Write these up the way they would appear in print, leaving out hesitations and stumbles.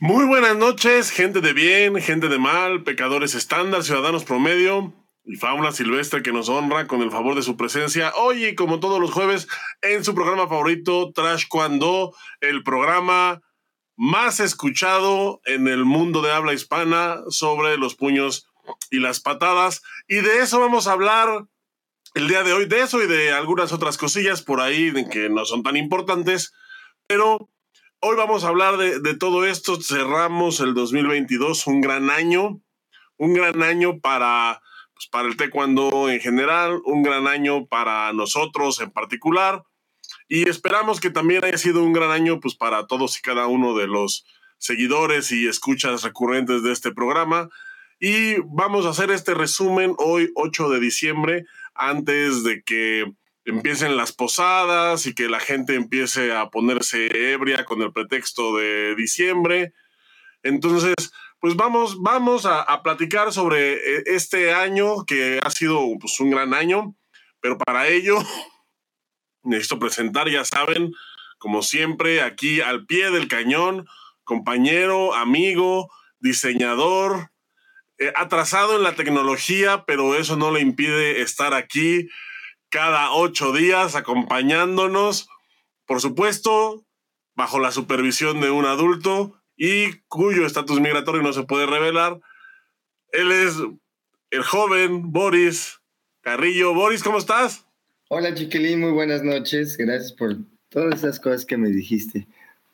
Muy buenas noches, gente de bien, gente de mal, pecadores estándar, ciudadanos promedio y fauna silvestre que nos honra con el favor de su presencia. Hoy, como todos los jueves, en su programa favorito, Trash Kwon Do, el programa más escuchado en el mundo de habla hispana sobre los puños y las patadas. Y de eso vamos a hablar el día de hoy, de eso y de algunas otras cosillas por ahí que no son tan importantes, pero... hoy vamos a hablar de todo esto. Cerramos el 2022, un gran año para el taekwondo en general, un gran año para nosotros en particular, y esperamos que también haya sido un gran año para todos y cada uno de los seguidores y escuchas recurrentes de este programa. Y vamos a hacer este resumen hoy, 8 de diciembre, antes de que empiecen las posadas y que la gente empiece a ponerse ebria con el pretexto de diciembre. Entonces, pues vamos a platicar sobre este año que ha sido un gran año, pero para ello necesito presentar, ya saben, como siempre, aquí al pie del cañón, compañero, amigo, diseñador, atrasado en la tecnología, pero eso no le impide estar aquí cada 8 días acompañándonos, por supuesto, bajo la supervisión de un adulto y cuyo estatus migratorio no se puede revelar. Él es el joven Boris Carrillo. Boris, ¿cómo estás? Hola, chiquilín, muy buenas noches. Gracias por todas esas cosas que me dijiste.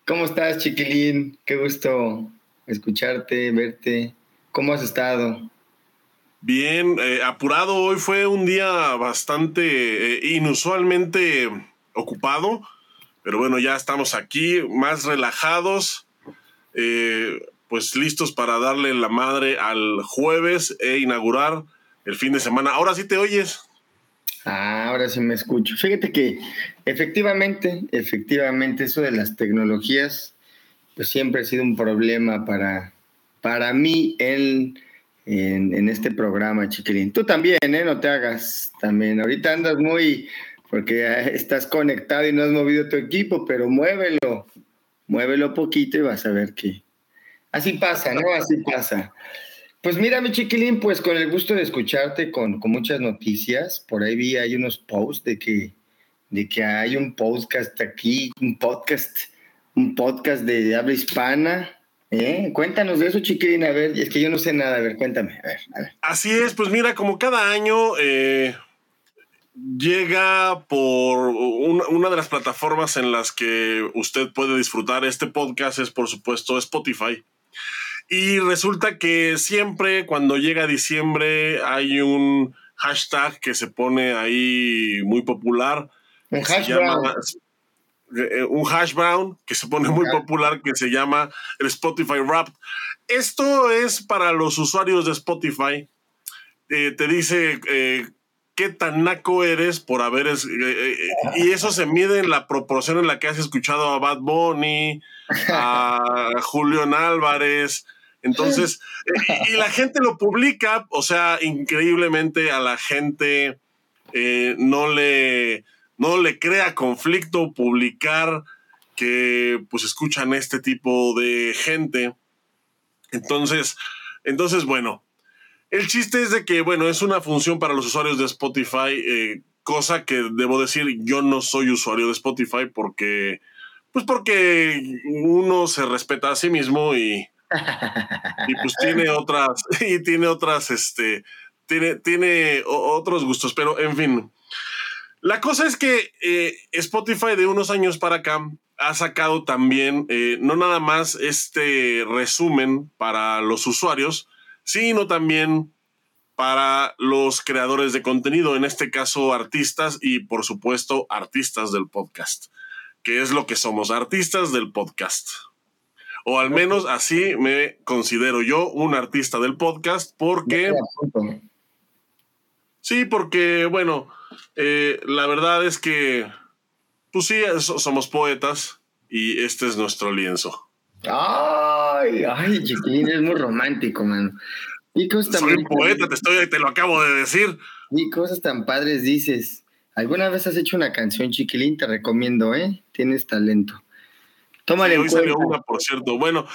¿Cómo estás, chiquilín? Qué gusto escucharte, verte. ¿Cómo has estado? Bien, apurado. Hoy fue un día bastante inusualmente ocupado, pero bueno, ya estamos aquí, más relajados, pues listos para darle la madre al jueves e inaugurar el fin de semana. ¿Ahora sí te oyes? Ah, ahora sí me escucho. Fíjate que efectivamente eso de las tecnologías pues siempre ha sido un problema para mí en este programa, chiquilín. Tú también, no te hagas también. Ahorita andas muy... porque estás conectado y no has movido tu equipo, pero muévelo poquito y vas a ver que... así pasa, ¿no? Así pasa. Pues mira, mi chiquilín, pues con el gusto de escucharte con muchas noticias. Por ahí hay unos posts de que hay un podcast aquí, un podcast de habla hispana. Cuéntanos de eso, chiquilín, a ver, es que yo no sé nada, a ver, cuéntame, a ver. Así es, pues mira, como cada año llega por una de las plataformas en las que usted puede disfrutar este podcast, es por supuesto Spotify, y resulta que siempre cuando llega diciembre hay un hashtag que se pone ahí muy popular, un hash brown que se pone muy popular, que se llama el Spotify Wrapped. Esto es para los usuarios de Spotify. Te dice qué tan naco eres por haber... y eso se mide en la proporción en la que has escuchado a Bad Bunny, a Julián Álvarez. Entonces, y la gente lo publica, o sea, increíblemente a la gente no le crea conflicto publicar que pues escuchan este tipo de gente. Entonces bueno, el chiste es de que bueno, es una función para los usuarios de Spotify, cosa que debo decir, yo no soy usuario de Spotify porque uno se respeta a sí mismo y pues tiene otros gustos, pero en fin. La cosa es que Spotify de unos años para acá ha sacado también, no nada más este resumen para los usuarios, sino también para los creadores de contenido, en este caso artistas y por supuesto artistas del podcast, que es lo que somos, artistas del podcast. O al menos así me considero yo, un artista del podcast, porque... sí, porque bueno... la verdad es que pues sí, somos poetas y este es nuestro lienzo. Ay, chiquilín, es muy romántico, mano. Y cosas soy tan poeta, te lo acabo de decir. Y cosas tan padres dices. ¿Alguna vez has hecho una canción, chiquilín? Te recomiendo, tienes talento. Tómale, sí, hoy salió una, por cierto. Bueno,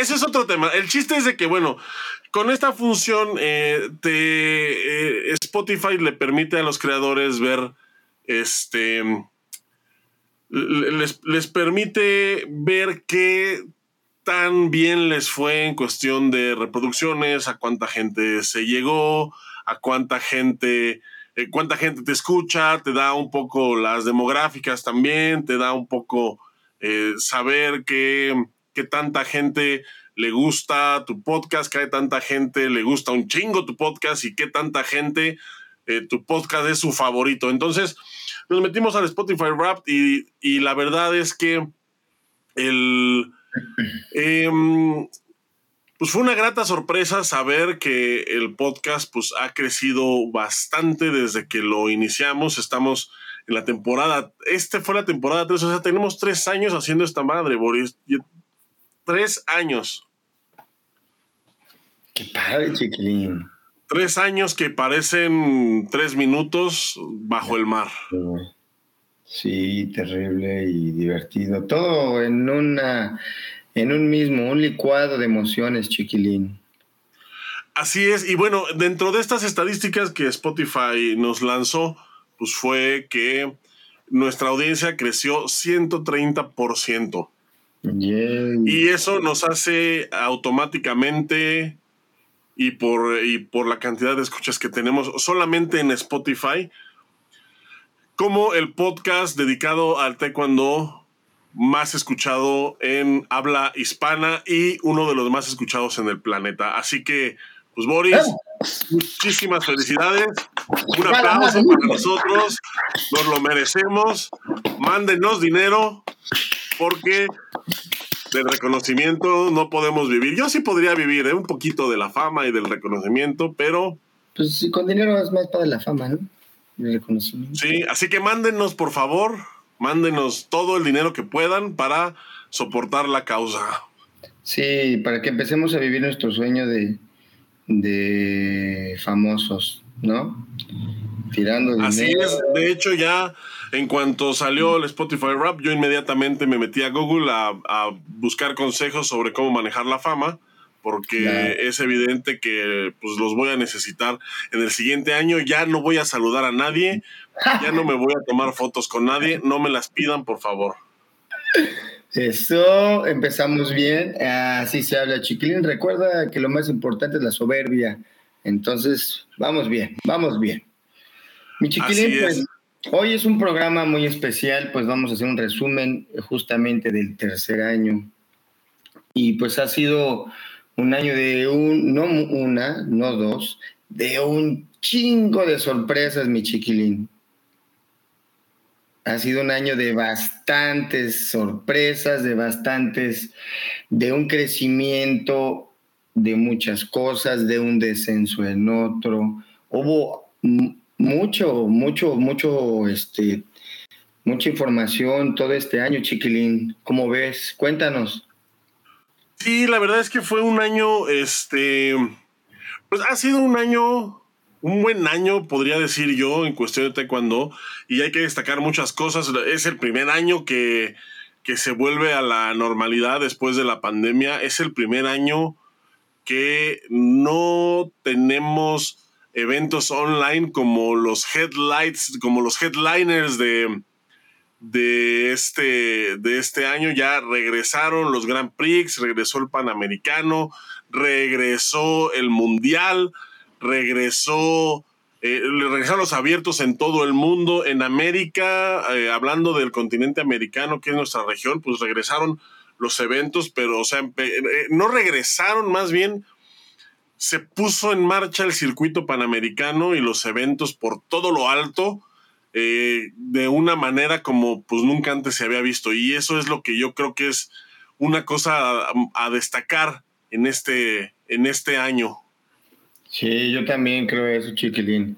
ese es otro tema. El chiste es de que, bueno, con esta función Spotify le permite a los creadores ver, les permite ver qué tan bien les fue en cuestión de reproducciones, a cuánta gente se llegó, a cuánta gente te escucha, te da un poco las demográficas también, te da un poco saber qué tanta gente le gusta tu podcast, qué tanta gente le gusta un chingo tu podcast y qué tanta gente tu podcast es su favorito. Entonces nos metimos al Spotify Wrapped y la verdad es que pues fue una grata sorpresa saber que el podcast pues ha crecido bastante desde que lo iniciamos. Estamos en la temporada, fue la temporada 3, o sea, tenemos 3 años haciendo esta madre, Boris. 3 años. Qué padre, chiquilín. 3 años que parecen 3 minutos bajo el mar. Sí, terrible y divertido. Todo en un licuado de emociones, chiquilín. Así es, y bueno, dentro de estas estadísticas que Spotify nos lanzó, pues fue que nuestra audiencia creció 130%. Yeah. Y eso nos hace automáticamente, y por la cantidad de escuchas que tenemos solamente en Spotify, como el podcast dedicado al taekwondo más escuchado en habla hispana y uno de los más escuchados en el planeta. Así que, pues, Boris, muchísimas felicidades. Un aplauso para nosotros. Nos lo merecemos. Mándenos dinero porque del reconocimiento no podemos vivir. Yo sí podría vivir, un poquito de la fama y del reconocimiento, pero... Pues con dinero es más para la fama, ¿no? El reconocimiento. Sí, así que mándenos, por favor, mándenos todo el dinero que puedan para soportar la causa. Sí, para que empecemos a vivir nuestro sueño de famosos, ¿no? Tirando dinero. Así es, de hecho ya en cuanto salió el Spotify Wrapped, yo inmediatamente me metí a Google a buscar consejos sobre cómo manejar la fama, porque es evidente que pues los voy a necesitar en el siguiente año. Ya no voy a saludar a nadie, ya no me voy a tomar fotos con nadie, no me las pidan, por favor. Eso, empezamos bien. Así se habla, chiquilín. Recuerda que lo más importante es la soberbia. Entonces, vamos bien. Mi chiquilín, pues, hoy es un programa muy especial, pues vamos a hacer un resumen justamente del tercer año. Y pues ha sido un año no una, no dos, de un chingo de sorpresas, mi chiquilín. Ha sido un año de bastantes sorpresas, de un crecimiento de muchas cosas, de un descenso en otro. Hubo mucha información todo este año, chiquilín. ¿Cómo ves? Cuéntanos. Sí, la verdad es que fue un año, pues ha sido un año... Un buen año, podría decir yo, en cuestión de taekwondo, y hay que destacar muchas cosas. Es el primer año que se vuelve a la normalidad después de la pandemia. Es el primer año que no tenemos eventos online como los headliners de este año. Ya regresaron los Grand Prix, regresó el Panamericano, regresó el Mundial, regresaron los abiertos en todo el mundo. En América, hablando del continente americano, que es nuestra región, pues regresaron los eventos, pero, o sea, no regresaron, más bien se puso en marcha el circuito panamericano y los eventos por todo lo alto, de una manera como pues nunca antes se había visto, y eso es lo que yo creo que es una cosa a destacar en este año. Sí, yo también creo eso, chiquilín.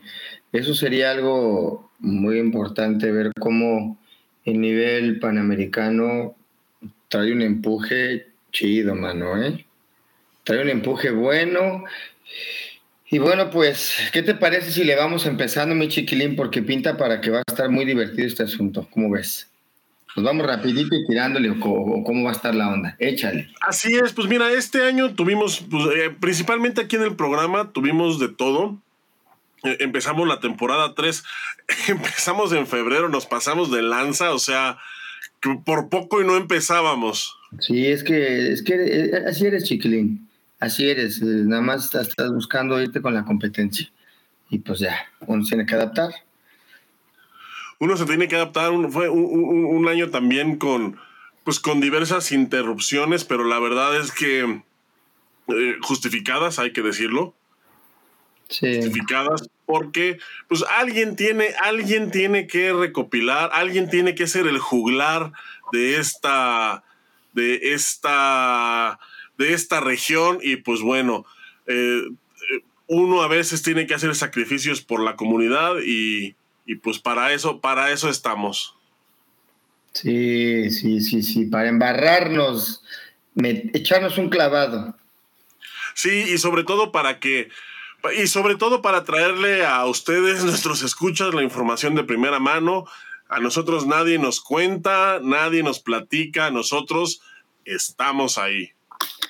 Eso sería algo muy importante, ver cómo el nivel panamericano trae un empuje chido, mano, ¿eh? Trae un empuje bueno. Y bueno, pues, ¿qué te parece si le vamos empezando, mi chiquilín? Porque pinta para que va a estar muy divertido este asunto. ¿Cómo ves? Pues vamos rapidito y tirándole, o cómo va a estar la onda. Échale. Así es, pues mira, este año tuvimos, pues, principalmente aquí en el programa, tuvimos de todo. Empezamos la temporada 3, empezamos en febrero, nos pasamos de lanza, o sea, por poco y no empezábamos. Sí, es que así eres, chiquilín, así eres, nada más estás buscando irte con la competencia y pues ya, uno tiene que adaptar. Uno se tiene que adaptar, fue un año también con diversas interrupciones, pero la verdad es que justificadas, hay que decirlo. Sí. Justificadas, porque pues alguien tiene que recopilar, alguien tiene que ser el juglar de esta región, y pues bueno, uno a veces tiene que hacer sacrificios por la comunidad y pues para eso estamos. Sí, para embarrarnos, echarnos un clavado. Sí, y sobre todo para traerle a ustedes, nuestros escuchas, la información de primera mano. A nosotros nadie nos cuenta, nadie nos platica, nosotros estamos ahí.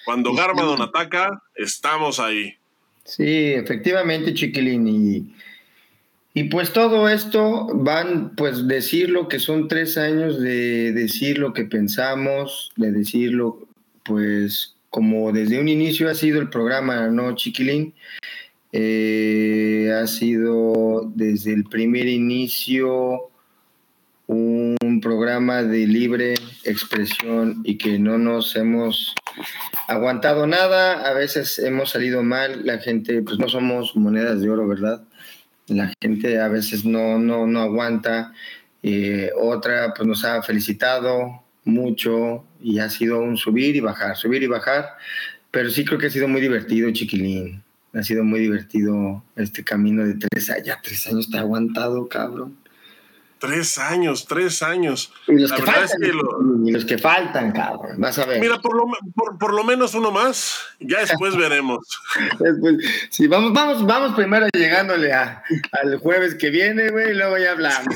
Cuando Garmadon ataca, estamos ahí. Sí, efectivamente, chiquilín. Y pues todo esto van, pues, decir lo que son 3 años de decir lo que pensamos, de decirlo, pues, como desde un inicio ha sido el programa, ¿no, chiquilín? Ha sido desde el primer inicio un programa de libre expresión y que no nos hemos aguantado nada. A veces hemos salido mal, la gente, pues no somos monedas de oro, ¿verdad? La gente a veces no aguanta. Otra, pues nos ha felicitado mucho y ha sido un subir y bajar, pero sí creo que ha sido muy divertido, chiquilín. Ha sido muy divertido este camino de 3 años. Ya 3 años te ha aguantado, cabrón. 3 años. Y los, la que verdad faltan, es que los que faltan, cabrón. Vas a ver. Mira, por lo menos uno más. Ya después veremos. Después, sí, vamos primero llegándole al jueves que viene, güey, y luego ya hablamos.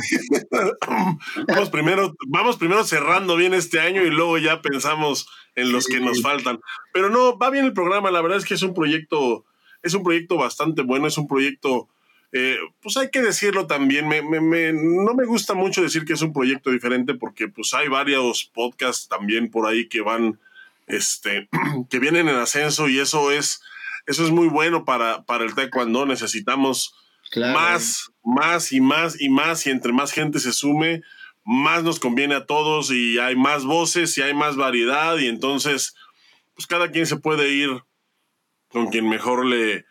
vamos primero cerrando bien este año y luego ya pensamos en los que nos faltan. Pero no, va bien el programa. La verdad es que es un proyecto... Es un proyecto bastante bueno, es un proyecto, pues hay que decirlo también, no me gusta mucho decir que es un proyecto diferente porque pues hay varios podcasts también por ahí que van, que vienen en ascenso, y eso es muy bueno para el taekwondo. Necesitamos más y más, y entre más gente se sume, más nos conviene a todos, y hay más voces y hay más variedad, y entonces pues cada quien se puede ir con quien mejor le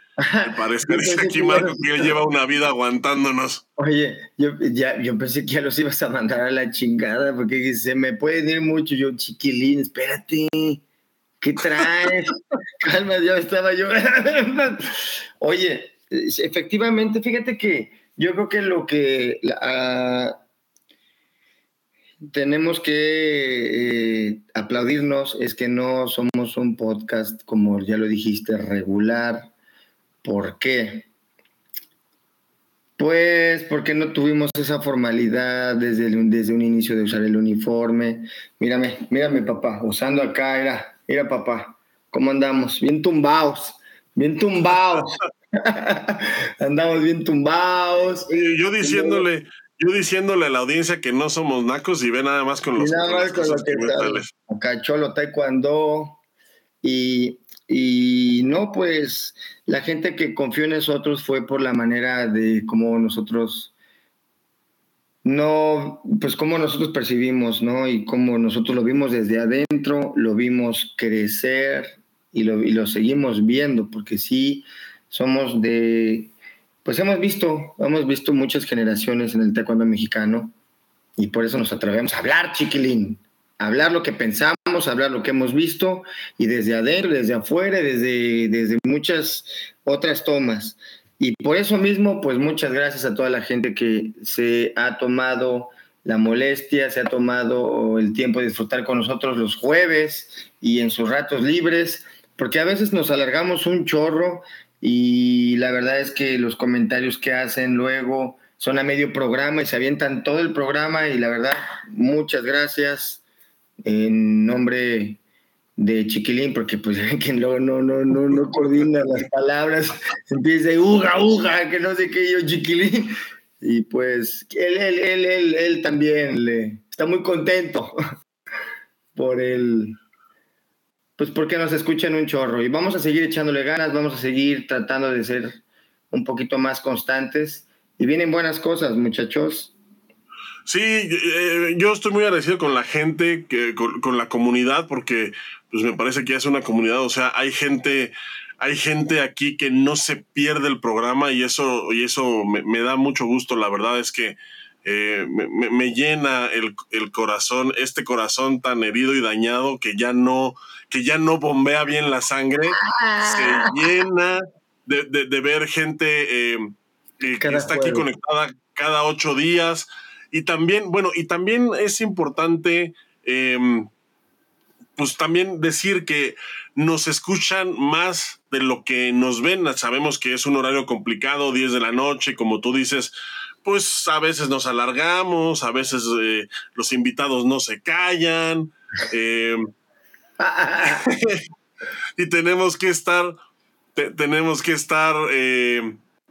parezca. Dice aquí Marco que él lleva una vida aguantándonos. Oye, yo pensé que ya los ibas a mandar a la chingada, porque se me pueden ir mucho. Yo, chiquilín, espérate, ¿qué traes? Calma, ya estaba yo. Oye, efectivamente, fíjate que yo creo que lo que tenemos que aplaudirnos es que no somos un podcast, como ya lo dijiste, regular. ¿Por qué? Pues porque no tuvimos esa formalidad desde un inicio de usar el uniforme. Mírame, papá, usando acá, mira, papá, ¿cómo andamos? Bien tumbados. Andamos bien tumbados. Yo diciéndole a la audiencia que no somos nacos, y ve nada más con los... Nada más con los que acá, cholo, taekwondo. Y no, pues, la gente que confió en nosotros fue por la manera de cómo nosotros... No, pues, cómo nosotros percibimos, ¿no? Y cómo nosotros lo vimos desde adentro, lo vimos crecer y lo seguimos viendo, porque sí somos de... Pues hemos visto muchas generaciones en el taekwondo mexicano, y por eso nos atrevemos a hablar, chiquilín, a hablar lo que pensamos, a hablar lo que hemos visto, y desde adentro, desde afuera, desde muchas otras tomas. Y por eso mismo, pues muchas gracias a toda la gente que se ha tomado la molestia, se ha tomado el tiempo de disfrutar con nosotros los jueves y en sus ratos libres, porque a veces nos alargamos un chorro. Y la verdad es que los comentarios que hacen luego son a medio programa y se avientan todo el programa, y la verdad, muchas gracias en nombre de Chiquilín, porque pues que no coordina las palabras, empieza de uga, que no sé qué, yo Chiquilín, y pues él también está muy contento por el... pues porque nos escuchan un chorro, y vamos a seguir echándole ganas, vamos a seguir tratando de ser un poquito más constantes, y vienen buenas cosas, muchachos. Sí, yo estoy muy agradecido con la gente, con la comunidad, porque pues me parece que es una comunidad, o sea, hay gente aquí que no se pierde el programa, y eso me da mucho gusto. La verdad es que me llena el corazón, este corazón tan herido y dañado que ya no bombea bien la sangre, se llena de ver gente que está aquí conectada cada 8 días. Y también, bueno, es importante pues también decir que nos escuchan más de lo que nos ven. Sabemos que es un horario complicado, 10 de la noche, como tú dices. Pues a veces nos alargamos, a veces los invitados no se callan, y tenemos que estar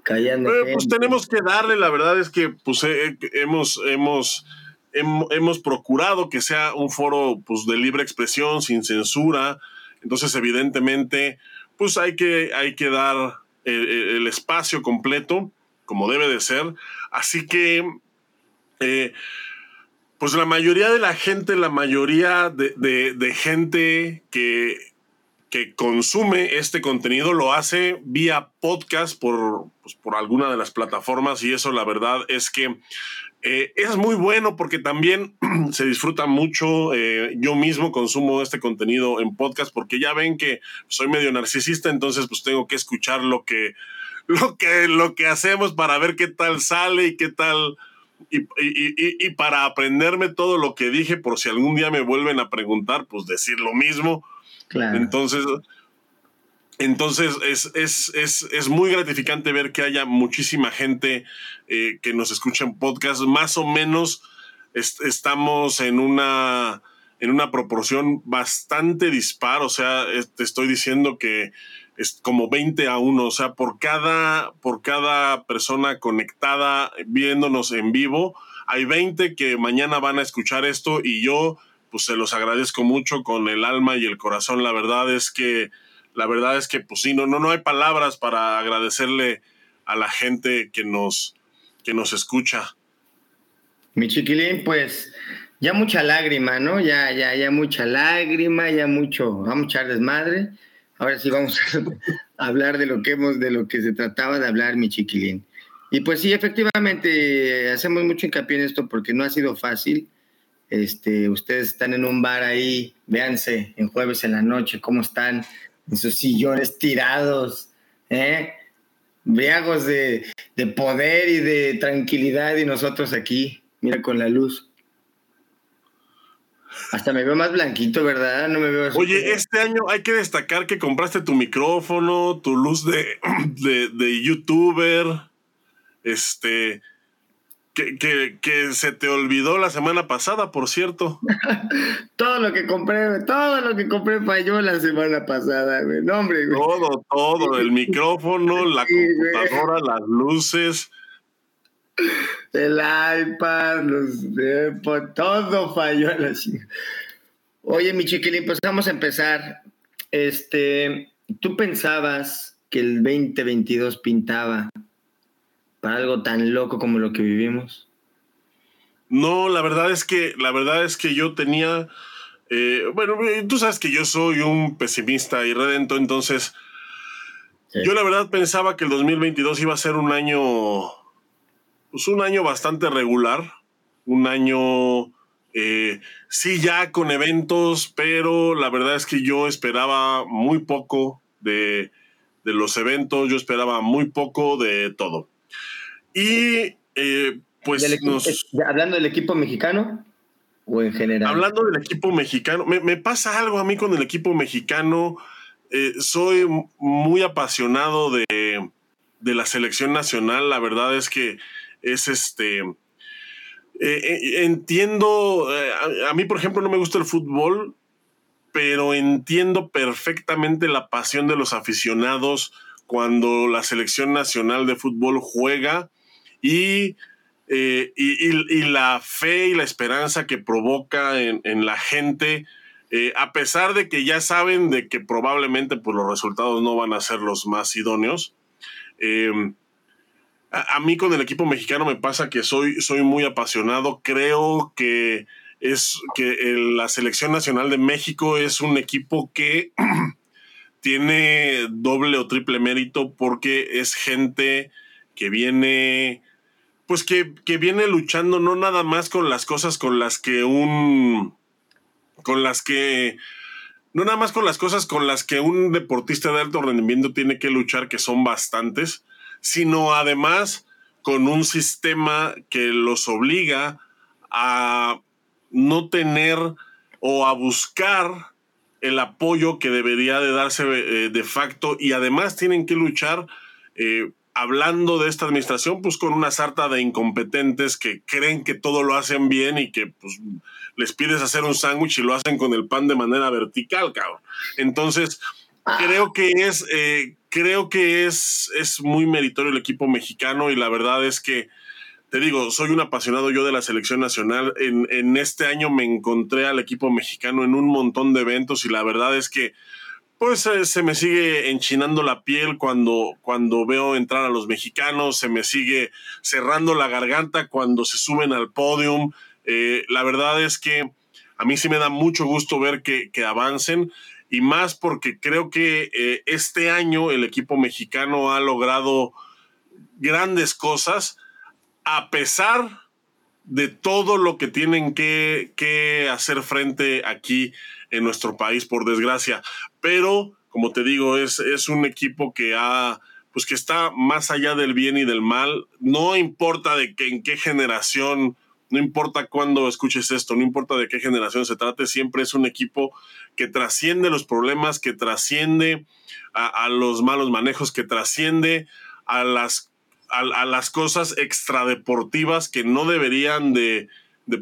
callando. Pues tenemos que darle, la verdad es que pues, hemos procurado que sea un foro pues, de libre expresión, sin censura. Entonces, evidentemente, pues hay que dar el espacio completo, como debe de ser. Así que, pues la mayoría de la gente, la mayoría de gente que consume este contenido lo hace vía podcast por alguna de las plataformas, y eso la verdad es que es muy bueno, porque también se disfruta mucho. Yo mismo consumo este contenido en podcast, porque ya ven que soy medio narcisista, entonces pues tengo que escuchar lo que hacemos para ver qué tal sale y qué tal, y para aprenderme todo lo que dije, por si algún día me vuelven a preguntar, pues decir lo mismo. Claro. Entonces es muy gratificante ver que haya muchísima gente que nos escucha en podcast. Más o menos estamos en una proporción bastante dispar, o sea, te estoy diciendo que es como 20-1, o sea, por cada persona conectada viéndonos en vivo, hay 20 que mañana van a escuchar esto, y yo pues se los agradezco mucho con el alma y el corazón. La verdad es que pues sí, no hay palabras para agradecerle a la gente que nos escucha. Mi Chiquilín, pues ya mucha lágrima, ¿no? Ya mucha lágrima, ya mucho, vamos a echar desmadre. Ahora sí vamos a hablar de lo que se trataba de hablar, mi Chiquilín. Y pues sí, efectivamente, hacemos mucho hincapié en esto porque no ha sido fácil. Ustedes están en un bar ahí, véanse en jueves en la noche cómo están en sus sillones tirados, briagos de poder y de tranquilidad, y nosotros aquí, mira, con la luz. Hasta me veo más blanquito, ¿verdad? No me veo así. Oye, este año hay que destacar que compraste tu micrófono, tu luz de youtuber, que se te olvidó la semana pasada, por cierto. Todo lo que compré falló la semana pasada, güey. No, hombre, güey. Todo, el micrófono, la computadora, las luces, el iPad, todo falló. Oye, mi Chiquilín, pues vamos a empezar. Tú pensabas que el 2022 pintaba para algo tan loco como lo que vivimos. No, la verdad es que yo tenía, bueno, tú sabes que yo soy un pesimista y redento, entonces sí. Yo la verdad pensaba que el 2022 iba a ser un año, pues un año bastante regular, un año, sí, ya con eventos, pero la verdad es que yo esperaba muy poco de los eventos, yo esperaba muy poco de todo. Y pues hablando del equipo mexicano o en general. Hablando del equipo mexicano, me pasa algo a mí con el equipo mexicano. Soy muy apasionado de la selección nacional. La verdad es que es entiendo, a mí por ejemplo no me gusta el fútbol, pero entiendo perfectamente la pasión de los aficionados cuando la selección nacional de fútbol juega y la fe y la esperanza que provoca en la gente, a pesar de que ya saben de que probablemente pues, los resultados no van a ser los más idóneos. A mí con el equipo mexicano me pasa que soy muy apasionado. Creo que es que la Selección Nacional de México es un equipo que tiene doble o triple mérito porque es gente que viene, pues que viene luchando no nada más con las cosas no nada más con las cosas con las que un deportista de alto rendimiento tiene que luchar, que son bastantes, sino además con un sistema que los obliga a no tener o a buscar el apoyo que debería de darse de facto, y además tienen que luchar, hablando de esta administración, pues con una sarta de incompetentes que creen que todo lo hacen bien y que pues, les pides hacer un sándwich y lo hacen con el pan de manera vertical, cabrón. Entonces, creo que es muy meritorio el equipo mexicano, y la verdad es que, te digo, soy un apasionado yo de la selección nacional. En este año me encontré al equipo mexicano en un montón de eventos y la verdad es que pues se me sigue enchinando la piel cuando veo entrar a los mexicanos, se me sigue cerrando la garganta cuando se suben al podium. La verdad es que a mí sí me da mucho gusto ver que avancen, y más porque creo que este año el equipo mexicano ha logrado grandes cosas a pesar de todo lo que tienen que hacer frente aquí en nuestro país, por desgracia. Pero, como te digo, es un equipo que está más allá del bien y del mal. No importa en qué generación, no importa cuándo escuches esto, no importa de qué generación se trate, siempre es un equipo que trasciende los problemas, que trasciende a los malos manejos, que trasciende a las cosas extradeportivas que no deberían de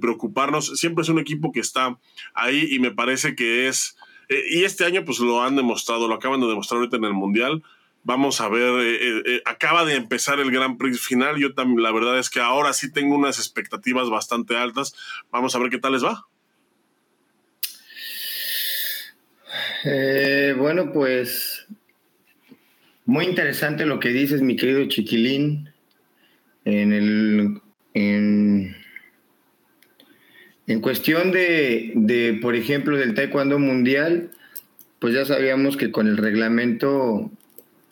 preocuparnos. Siempre es un equipo que está ahí y me parece que es... y este año pues lo han demostrado, lo acaban de demostrar ahorita en el Mundial. Vamos a ver, acaba de empezar el Gran Prix final. Yo también, la verdad es que ahora sí tengo unas expectativas bastante altas. Vamos a ver qué tal les va. Bueno, pues... muy interesante lo que dices, mi querido Chiquilín, en cuestión de, por ejemplo, del Taekwondo Mundial, pues ya sabíamos que con el reglamento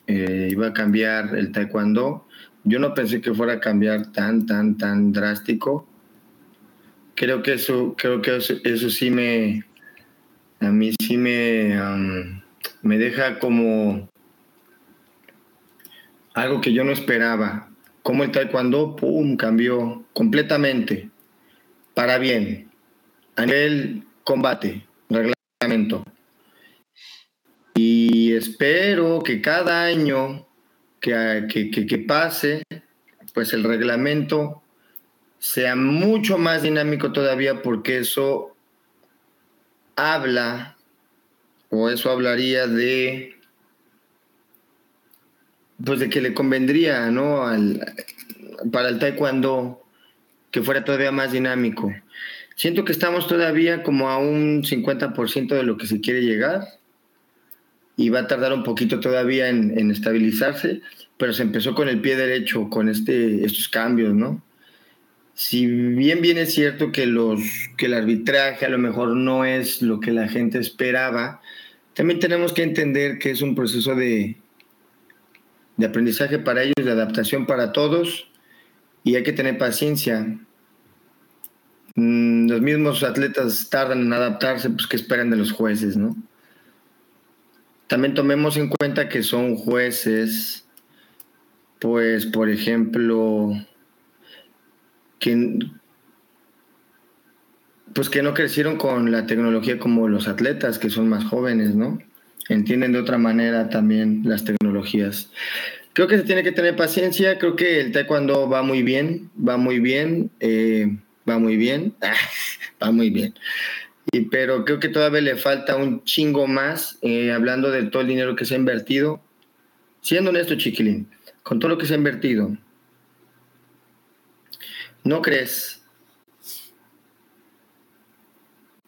iba a cambiar el Taekwondo. Yo no pensé que fuera a cambiar tan drástico. Creo que eso sí me, a mí sí me deja como algo que yo no esperaba, como el Taekwondo, ¡pum!, cambió completamente, para bien, a nivel combate, reglamento. Y espero que cada año que pase, pues el reglamento sea mucho más dinámico todavía, porque eso habla, o eso hablaría de... pues de que le convendría, ¿no?, para el Taekwondo, que fuera todavía más dinámico. Siento que estamos todavía como a un 50% de lo que se quiere llegar, y va a tardar un poquito todavía en estabilizarse, pero se empezó con el pie derecho, con estos cambios, ¿no? Si bien es cierto que el arbitraje a lo mejor no es lo que la gente esperaba, también tenemos que entender que es un proceso de aprendizaje para ellos, de adaptación para todos, y hay que tener paciencia. Los mismos atletas tardan en adaptarse, pues ¿qué esperan de los jueces, no? También tomemos en cuenta que son jueces, pues por ejemplo, que no crecieron con la tecnología como los atletas, que son más jóvenes, ¿no? Entienden de otra manera también las tecnologías. Creo que se tiene que tener paciencia. Creo que el taekwondo va muy bien, va muy bien. Pero creo que todavía le falta un chingo más, hablando de todo el dinero que se ha invertido. Siendo honesto, chiquilín, con todo lo que se ha invertido, ¿no crees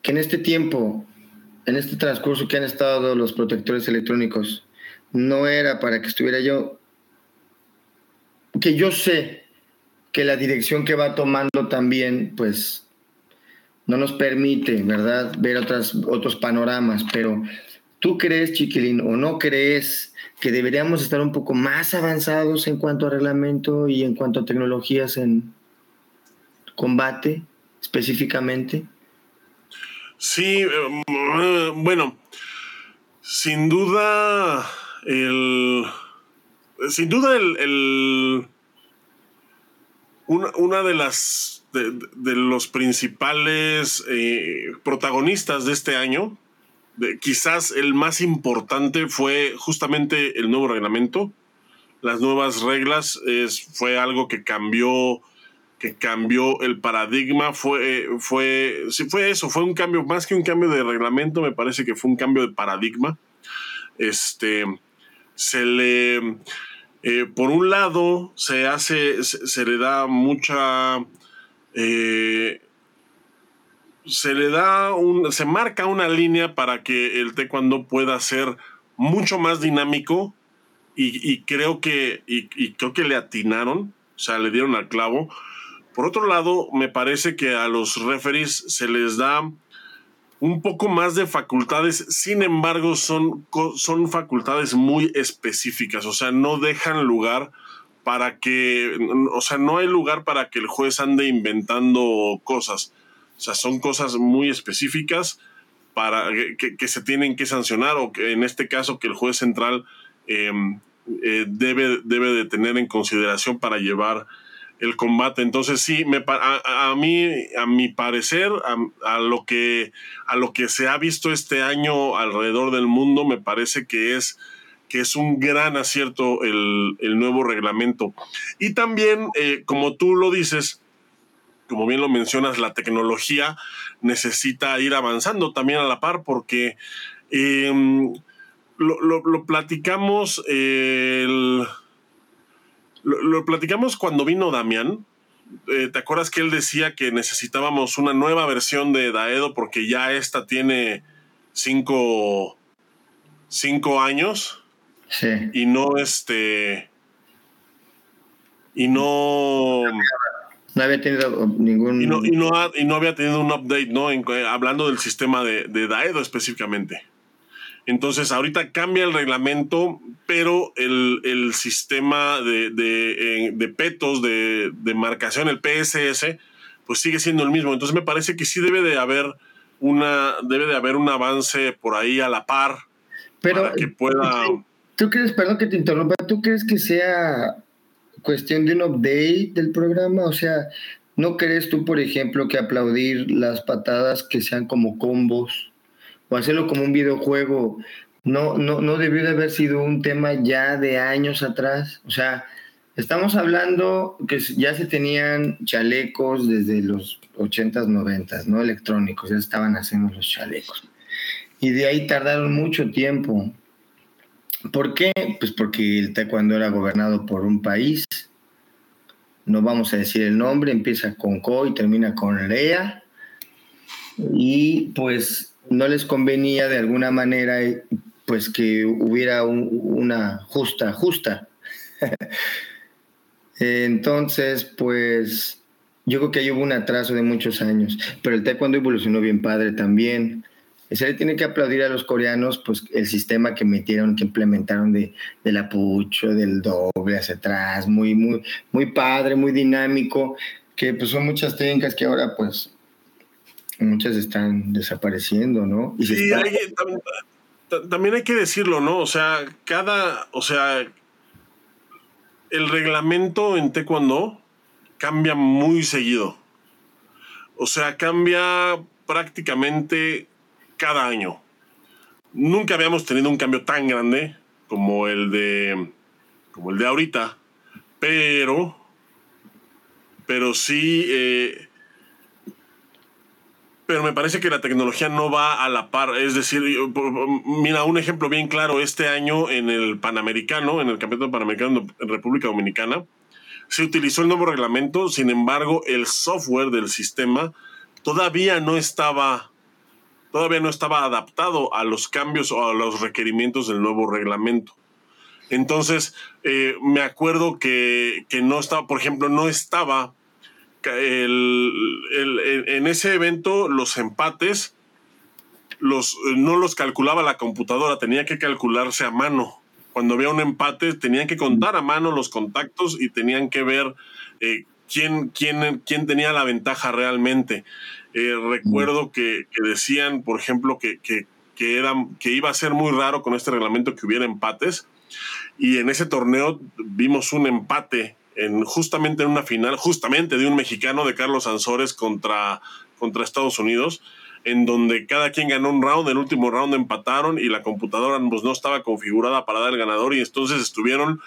que en este tiempo, en este transcurso que han estado los protectores electrónicos, no era para que estuviera yo? Que yo sé que la dirección que va tomando también, pues, no nos permite, ¿verdad?, ver otros panoramas. Pero ¿tú crees, chiquilín, o no crees que deberíamos estar un poco más avanzados en cuanto a reglamento y en cuanto a tecnologías en combate específicamente? Sí, bueno, sin duda una de las de los principales protagonistas de este año, quizás el más importante, fue justamente el nuevo reglamento. Las nuevas reglas fue algo que cambió el paradigma. Fue un cambio, más que un cambio de reglamento, me parece que fue un cambio de paradigma. Por un lado, se marca una línea para que el taekwondo pueda ser mucho más dinámico, y creo que le atinaron, o sea, le dieron al clavo. Por otro lado, me parece que a los referees se les da un poco más de facultades, sin embargo son facultades muy específicas, o sea, no dejan lugar para que, o sea, no hay lugar para que el juez ande inventando cosas. O sea, son cosas muy específicas para que se tienen que sancionar, o que en este caso que el juez central debe de tener en consideración para llevar el combate. Entonces sí, a mi parecer, a lo que se ha visto este año alrededor del mundo, me parece que es un gran acierto el nuevo reglamento. Y también, como tú lo dices, como bien lo mencionas, la tecnología necesita ir avanzando también a la par, porque lo platicamos cuando vino Damián. ¿Te acuerdas que él decía que necesitábamos una nueva versión de Daedo porque ya esta tiene cinco años? Sí. No había tenido ningún... Y no había tenido un update, ¿no? Hablando del sistema de Daedo específicamente. Entonces, ahorita cambia el reglamento, pero el sistema de petos, de marcación, el PSS, pues sigue siendo el mismo. Entonces, me parece que sí debe de haber un avance por ahí a la par, pero para que pueda... ¿Tú crees, perdón que te interrumpa, tú crees que sea cuestión de un update del programa? O sea, ¿no crees tú, por ejemplo, que aplaudir las patadas que sean como combos, o hacerlo como un videojuego, no debió de haber sido un tema ya de años atrás? O sea, estamos hablando que ya se tenían chalecos desde los 80s, 90s, ¿no? Electrónicos, ya estaban haciendo los chalecos. Y de ahí tardaron mucho tiempo. ¿Por qué? Pues porque el taekwondo era gobernado por un país, no vamos a decir el nombre, empieza con Ko y termina con Rea, y pues... no les convenía de alguna manera, pues, que hubiera una justa. Entonces, pues, yo creo que ahí hubo un atraso de muchos años. Pero el taekwondo evolucionó bien padre también. Se le tiene que aplaudir a los coreanos, pues, el sistema que metieron, que implementaron del apucho, del doble hacia atrás, muy, muy, muy padre, muy dinámico, que, pues, son muchas técnicas que ahora, pues... muchas están desapareciendo, ¿no? Y sí, también hay que decirlo, ¿no? O sea, el reglamento en taekwondo cambia muy seguido. O sea, cambia prácticamente cada año. Nunca habíamos tenido un cambio tan grande como el de como el de ahorita, pero sí, pero me parece que la tecnología no va a la par. Es decir, mira, un ejemplo bien claro, este año en el Panamericano, en el Campeonato Panamericano en República Dominicana, se utilizó el nuevo reglamento, sin embargo, el software del sistema todavía no estaba adaptado a los cambios o a los requerimientos del nuevo reglamento. Entonces, me acuerdo que no estaba, por ejemplo, no estaba en ese evento los empates, no los calculaba la computadora, tenía que calcularse a mano. Cuando había un empate, tenían que contar a mano los contactos y tenían que ver quién tenía la ventaja realmente. Recuerdo que decían, por ejemplo, que iba a ser muy raro con este reglamento que hubiera empates, y en ese torneo vimos un empate justamente en una final, justamente de un mexicano, de Carlos Ansores contra Estados Unidos, en donde cada quien ganó un round, el último round empataron y la computadora pues, no estaba configurada para dar el ganador, y entonces estuvieron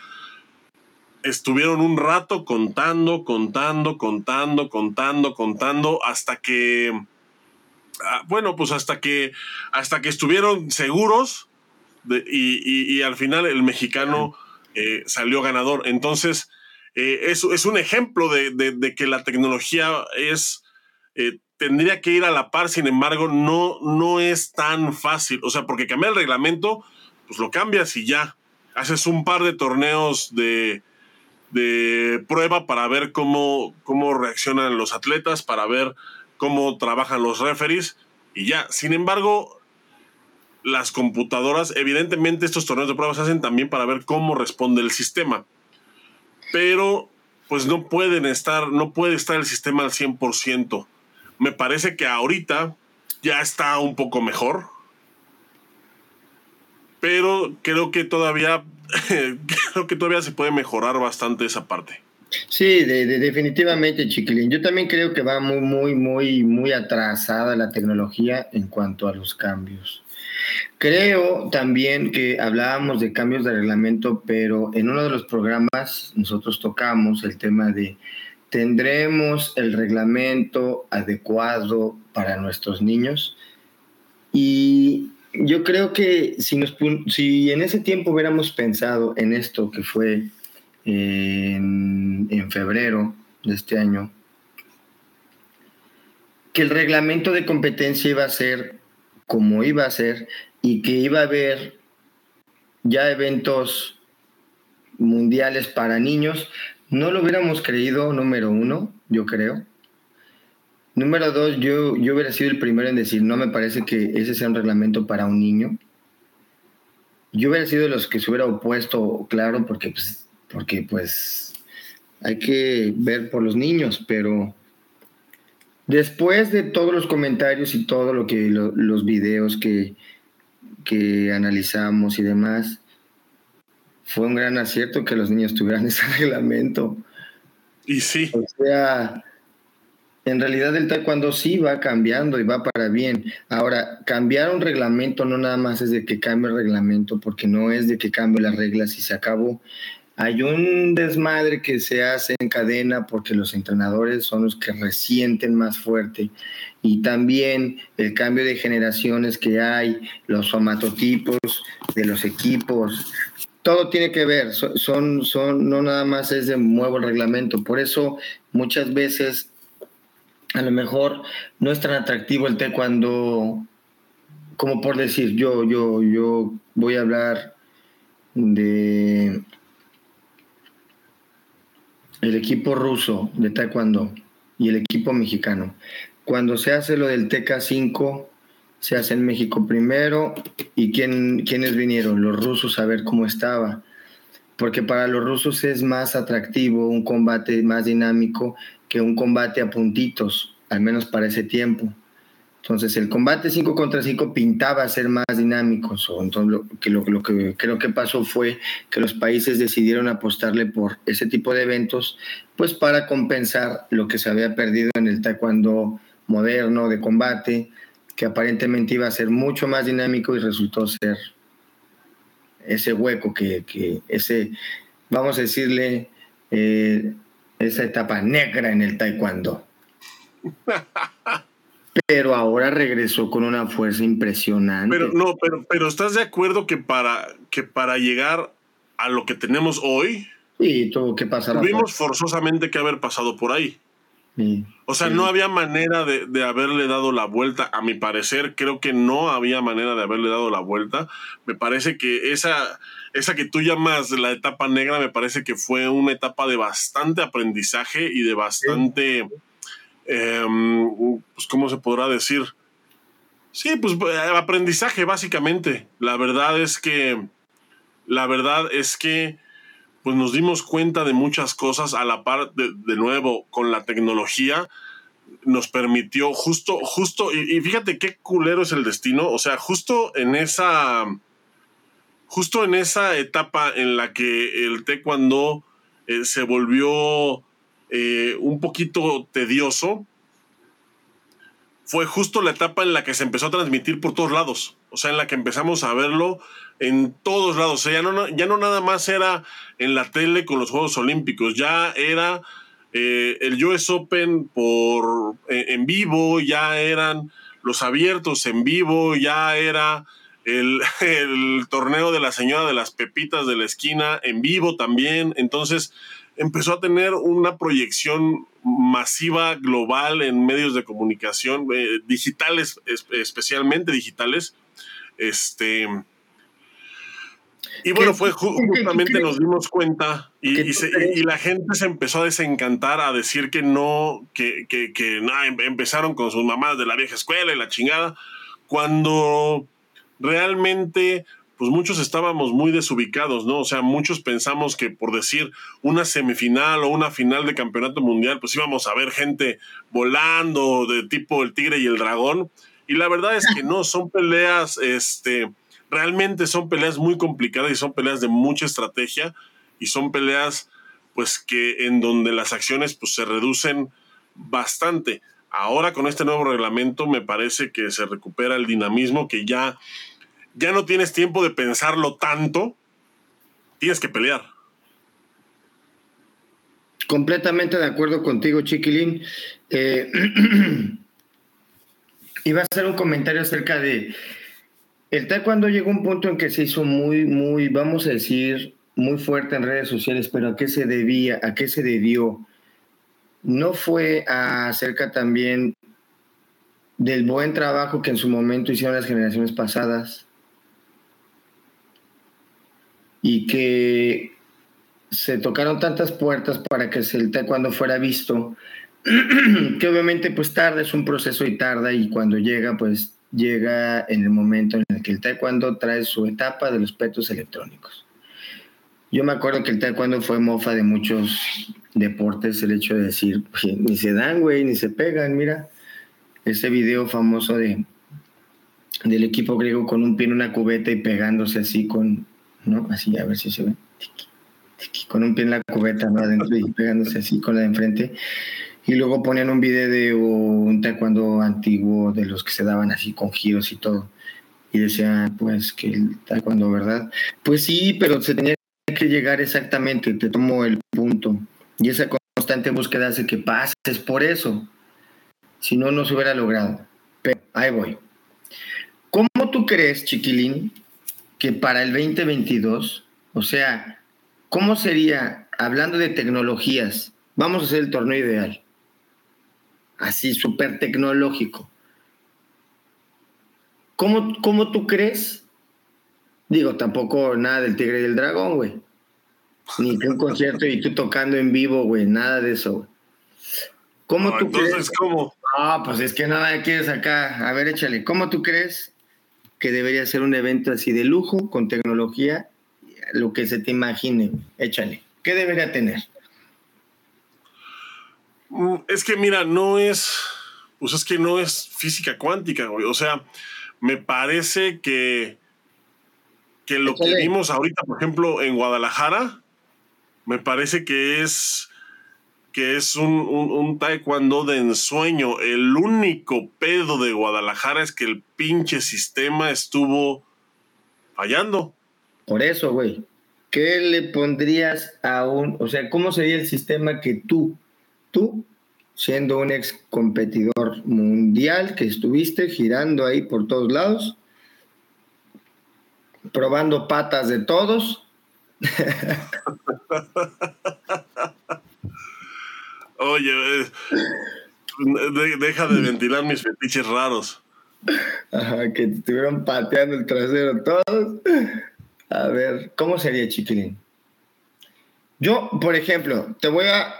un rato contando hasta que, bueno, pues hasta que estuvieron seguros y al final el mexicano salió ganador. Entonces, eso es un ejemplo de que la tecnología tendría que ir a la par, sin embargo, no es tan fácil. O sea, porque cambiar el reglamento, pues lo cambias y ya. Haces un par de torneos de prueba para ver cómo reaccionan los atletas, para ver cómo trabajan los referees y ya. Sin embargo, las computadoras, evidentemente estos torneos de pruebas se hacen también para ver cómo responde el sistema, pero pues no puede estar el sistema al 100%. Me parece que ahorita ya está un poco mejor, pero creo que todavía se puede mejorar bastante esa parte. Sí, definitivamente, Chiquilín. Yo también creo que va muy, muy, muy, muy atrasada la tecnología en cuanto a los cambios. Creo también que hablábamos de cambios de reglamento, pero en uno de los programas nosotros tocamos el tema de ¿tendremos el reglamento adecuado para nuestros niños? Y yo creo que si en ese tiempo hubiéramos pensado en esto que fue en febrero de este año, que el reglamento de competencia iba a ser como iba a ser y que iba a haber ya eventos mundiales para niños, no lo hubiéramos creído, número uno, yo creo. Número dos, yo hubiera sido el primero en decir, no me parece que ese sea un reglamento para un niño. Yo hubiera sido de los que se hubiera opuesto, claro, porque hay que ver por los niños, pero después de todos los comentarios y todo lo que los videos que analizamos y demás, fue un gran acierto que los niños tuvieran ese reglamento. Y sí. O sea, en realidad el taekwondo sí va cambiando y va para bien. Ahora, cambiar un reglamento no nada más es de que cambie el reglamento, porque no es de que cambie las reglas y se acabó. Hay un desmadre que se hace en cadena porque los entrenadores son los que resienten más fuerte, y también el cambio de generaciones que hay, los somatotipos de los equipos, todo tiene que ver, no nada más es de nuevo el reglamento. Por eso muchas veces a lo mejor no es tan atractivo el taekwondo, como por decir, yo voy a hablar de el equipo ruso de taekwondo y el equipo mexicano. Cuando se hace lo del TK5, se hace en México primero. ¿Y quiénes vinieron? Los rusos, a ver cómo estaba. Porque para los rusos es más atractivo un combate más dinámico que un combate a puntitos, al menos para ese tiempo. Entonces, el combate 5 contra 5 pintaba ser más dinámico. Entonces, lo que creo que pasó fue que los países decidieron apostarle por ese tipo de eventos, pues para compensar lo que se había perdido en el taekwondo moderno de combate, que aparentemente iba a ser mucho más dinámico y resultó ser ese hueco, que ese vamos a decirle, esa etapa negra en el taekwondo. Pero ahora regresó con una fuerza impresionante. Pero no, pero ¿estás de acuerdo que para llegar a lo que tenemos hoy, sí, tuvo que pasar, tuvimos forzosamente que haber pasado por ahí? Sí, o sea, sí. No había manera de haberle dado la vuelta, a mi parecer. Creo que no había manera de haberle dado la vuelta. Me parece que esa que tú llamas la etapa negra, me parece que fue una etapa de bastante aprendizaje y de bastante... Sí. Pues ¿cómo se podrá decir? Sí, pues aprendizaje, básicamente. La verdad es que pues nos dimos cuenta de muchas cosas a la par, de nuevo, con la tecnología nos permitió justo y fíjate qué culero es el destino, o sea, justo en esa etapa en la que el taekwondo se volvió un poquito tedioso, fue justo la etapa en la que se empezó a transmitir por todos lados, o sea, en la que empezamos a verlo en todos lados. O sea, ya no nada más era en la tele con los Juegos Olímpicos, ya era el US Open en vivo, ya eran los abiertos en vivo, ya era el torneo de la señora de las pepitas de la esquina en vivo también. Entonces empezó a tener una proyección masiva, global, en medios de comunicación, digitales, especialmente digitales. Y bueno, fue justamente nos dimos cuenta y la gente se empezó a desencantar, a decir que no, que nada, empezaron con sus mamás de la vieja escuela y la chingada, cuando realmente... pues muchos estábamos muy desubicados, ¿no? O sea, muchos pensamos que, por decir, una semifinal o una final de campeonato mundial, pues íbamos a ver gente volando de tipo el tigre y el dragón, y la verdad es que no, son peleas, realmente son peleas muy complicadas y son peleas de mucha estrategia y son peleas, pues, que en donde las acciones, pues, se reducen bastante. Ahora, con este nuevo reglamento, me parece que se recupera el dinamismo, que ya no tienes tiempo de pensarlo tanto, tienes que pelear. Completamente de acuerdo contigo, Chiquilín. Iba a hacer un comentario acerca de el taekwondo. Llegó un punto en que se hizo muy, muy, vamos a decir, muy fuerte en redes sociales, pero ¿a qué se debía? ¿A qué se debió? No fue acerca también del buen trabajo que en su momento hicieron las generaciones pasadas, y que se tocaron tantas puertas para que el taekwondo fuera visto, que obviamente pues tarda, es un proceso y tarda, y cuando llega, pues llega en el momento en el que el taekwondo trae su etapa de los petos electrónicos. Yo me acuerdo que el taekwondo fue mofa de muchos deportes, el hecho de decir, ni se dan, güey, ni se pegan, mira, ese video famoso del equipo griego con un pie en una cubeta y pegándose así con... ¿no? Así, a ver si se ve. Tiki, tiki, con un pie en la cubeta, ¿no? Adentro, y pegándose así con la de enfrente. Y luego ponían un video de un taekwondo antiguo, de los que se daban así con giros y todo. Y decían, pues, que el taekwondo, ¿verdad? Pues sí, pero se tenía que llegar exactamente, te tomo el punto. Y esa constante búsqueda hace que pases por eso. Si no, no se hubiera logrado. Pero ahí voy. ¿Cómo tú crees, Chiquilín, que para el 2022, o sea, cómo sería, hablando de tecnologías, vamos a hacer el torneo ideal, así súper tecnológico, ¿cómo tú crees? Digo, tampoco nada del tigre y del dragón, güey, ni que un concierto y tú tocando en vivo, güey, nada de eso, güey. ¿Cómo tú crees? Entonces, ¿cómo? Ah, pues es que nada quieres acá, a ver, échale, ¿cómo tú crees que debería ser un evento así de lujo, con tecnología, lo que se te imagine? Échale. ¿Qué debería tener? Es que, mira, no es física cuántica, güey. O sea, me parece que lo que vimos ahorita, por ejemplo, en Guadalajara, me parece que es un taekwondo de ensueño. El único pedo de Guadalajara es que el pinche sistema estuvo fallando. Por eso, güey. ¿Qué le pondrías a un... O sea, ¿cómo sería el sistema que tú, siendo un ex competidor mundial que estuviste girando ahí por todos lados, probando patas de todos? Oye, deja de ventilar mis fetiches raros. Ajá, que te estuvieron pateando el trasero todos. A ver, ¿cómo sería, chiquilín? Yo, por ejemplo, te voy a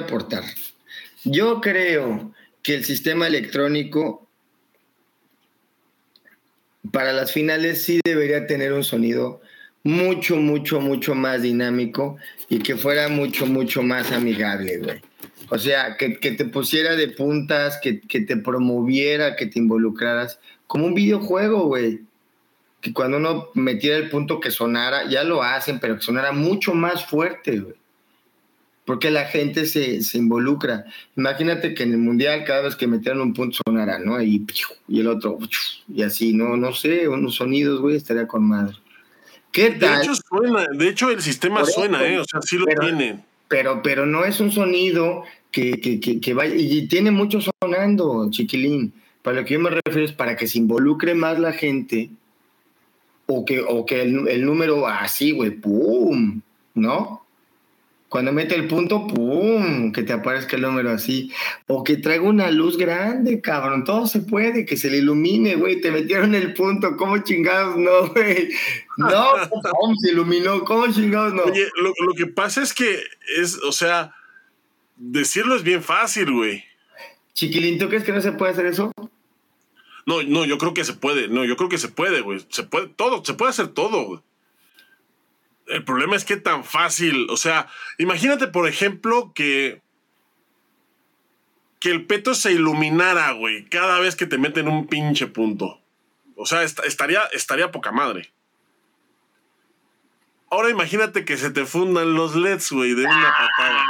aportar. Yo creo que el sistema electrónico para las finales sí debería tener un sonido mucho, mucho, mucho más dinámico y que fuera mucho, mucho más amigable, güey. O sea, que te pusiera de puntas, que te promoviera, que te involucraras. Como un videojuego, güey. Que cuando uno metiera el punto que sonara, ya lo hacen, pero que sonara mucho más fuerte, güey. Porque la gente se involucra. Imagínate que en el Mundial cada vez que metieran un punto sonara, ¿no? Y el otro, y así, no sé, unos sonidos, güey, estaría con madre. ¿Qué tal? De hecho el sistema eso, suena, o sea, sí lo tiene. Pero no es un sonido que vaya, y tiene mucho sonando, chiquilín. Para lo que yo me refiero es para que se involucre más la gente. O que el número así, güey, ¡pum! ¿No? Cuando mete el punto, ¡pum! Que te aparezca el número así. O que traiga una luz grande, cabrón. Todo se puede, que se le ilumine, güey. Te metieron el punto. ¿Cómo chingados no, güey? No, se iluminó. ¿Cómo chingados no? Oye, lo que pasa es que es, o sea, decirlo es bien fácil, güey. Chiquilín, ¿tú crees que no se puede hacer eso? No, yo creo que se puede. No, yo creo que se puede, güey. Se puede todo, se puede hacer todo, güey. El problema es que tan fácil. O sea, imagínate, por ejemplo, que el peto se iluminara, güey, cada vez que te meten un pinche punto. O sea, estaría poca madre. Ahora imagínate que se te fundan los LEDs, güey, de una patada.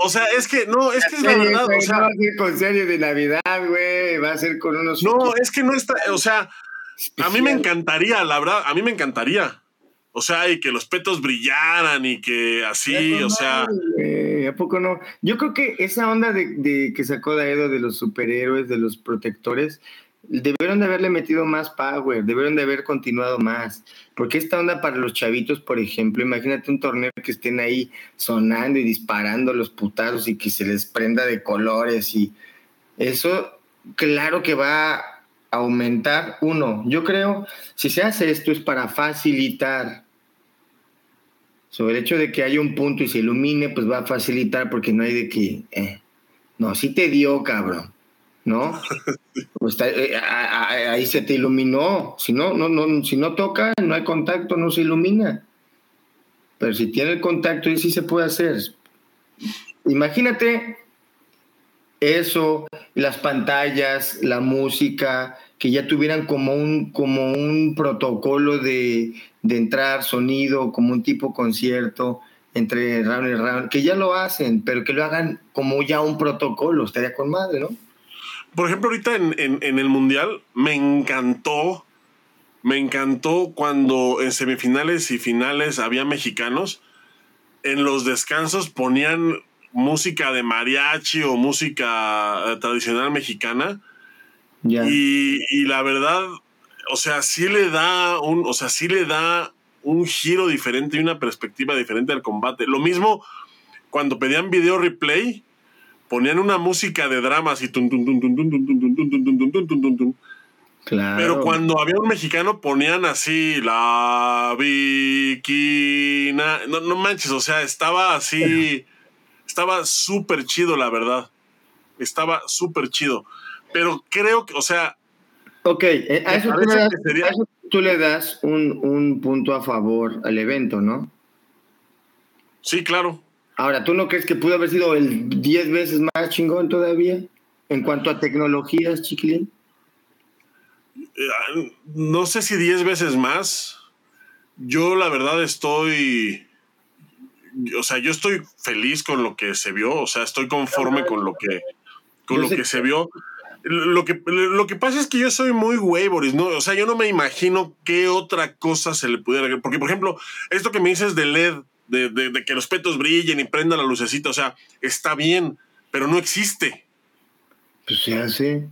O sea, es que es la verdad. O sea, no va a ser con serie de Navidad, güey, va a ser con unos... No, es que no está, o sea, a mí me encantaría, la verdad, a mí me encantaría. O sea, y que los petos brillaran y que así, o sea... ¿A poco no? Yo creo que esa onda de que sacó Daedo de los superhéroes, de los protectores... Debieron de haberle metido más power, debieron de haber continuado más, porque esta onda para los chavitos, por ejemplo, imagínate un torneo que estén ahí sonando y disparando los putazos y que se les prenda de colores, y eso claro que va a aumentar. Uno, yo creo, si se hace esto es para facilitar sobre el hecho de que haya un punto y se ilumine, pues va a facilitar, porque no hay de que no, sí te dio, cabrón, ¿no? Pues ahí se te iluminó. Si no toca, no hay contacto, no se ilumina. Pero si tiene el contacto, ahí sí se puede hacer. Imagínate eso, las pantallas, la música, que ya tuvieran como un protocolo de entrar sonido, como un tipo concierto entre round y round, que ya lo hacen, pero que lo hagan como ya un protocolo, estaría con madre, ¿no? Por ejemplo, ahorita en el Mundial me encantó cuando en semifinales y finales había mexicanos, en los descansos ponían música de mariachi o música tradicional mexicana. Yeah. Y la verdad, o sea, sí le da un giro diferente y una perspectiva diferente al combate. Lo mismo cuando pedían video replay, ponían una música de drama así, tum, tum, tum, tum, tum, tum, tum, tum, tum, tum, tum, tum, tum, tum. Claro. Pero cuando había un mexicano ponían así la viquina. No manches, o sea, estaba así. Estaba súper chido, la verdad. Estaba súper chido. Pero creo que, o sea. Ok, a eso tú le das un punto a favor al evento, ¿no? Sí, claro. Ahora, ¿tú no crees que pudo haber sido el 10 veces más chingón todavía en cuanto a tecnologías, chiquilín? No sé si 10 veces más. Yo, la verdad, estoy feliz con lo que se vio. O sea, estoy conforme con lo que se vio. Lo que pasa es que yo soy muy güey, Boris, ¿no? O sea, yo no me imagino qué otra cosa se le pudiera... Porque, por ejemplo, esto que me dices de LED, de que los petos brillen y prendan la lucecita, o sea, está bien, pero no existe. Pues se hace.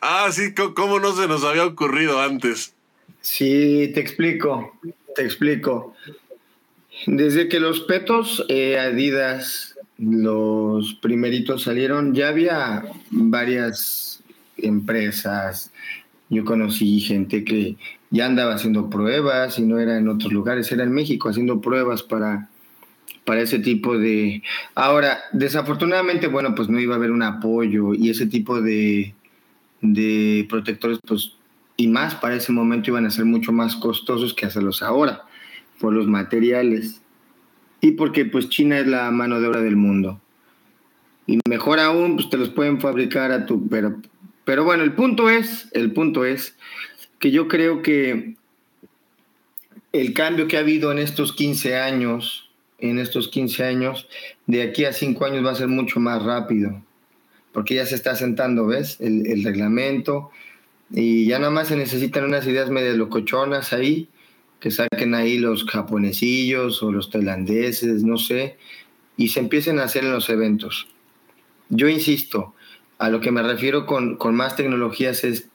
Ah, sí, ¿cómo no se nos había ocurrido antes? Sí, te explico. Desde que los petos Adidas... los primeritos salieron, ya había varias empresas. Yo conocí gente que ya andaba haciendo pruebas y no era en otros lugares, era en México haciendo pruebas para ese tipo de... Ahora, desafortunadamente, bueno, pues no iba a haber un apoyo y ese tipo de protectores, pues, y más para ese momento iban a ser mucho más costosos que hacerlos ahora por los materiales. Y porque pues China es la mano de obra del mundo. Y mejor aún, pues te los pueden fabricar a tu... Pero bueno, el punto es que yo creo que el cambio que ha habido en estos 15 años, de aquí a 5 años va a ser mucho más rápido. Porque ya se está sentando, ¿ves? El reglamento. Y ya nada más se necesitan unas ideas medio locochonas ahí, que saquen ahí los japonesillos o los tailandeses, no sé, y se empiecen a hacer en los eventos. Yo insisto, a lo que me refiero con más tecnologías es,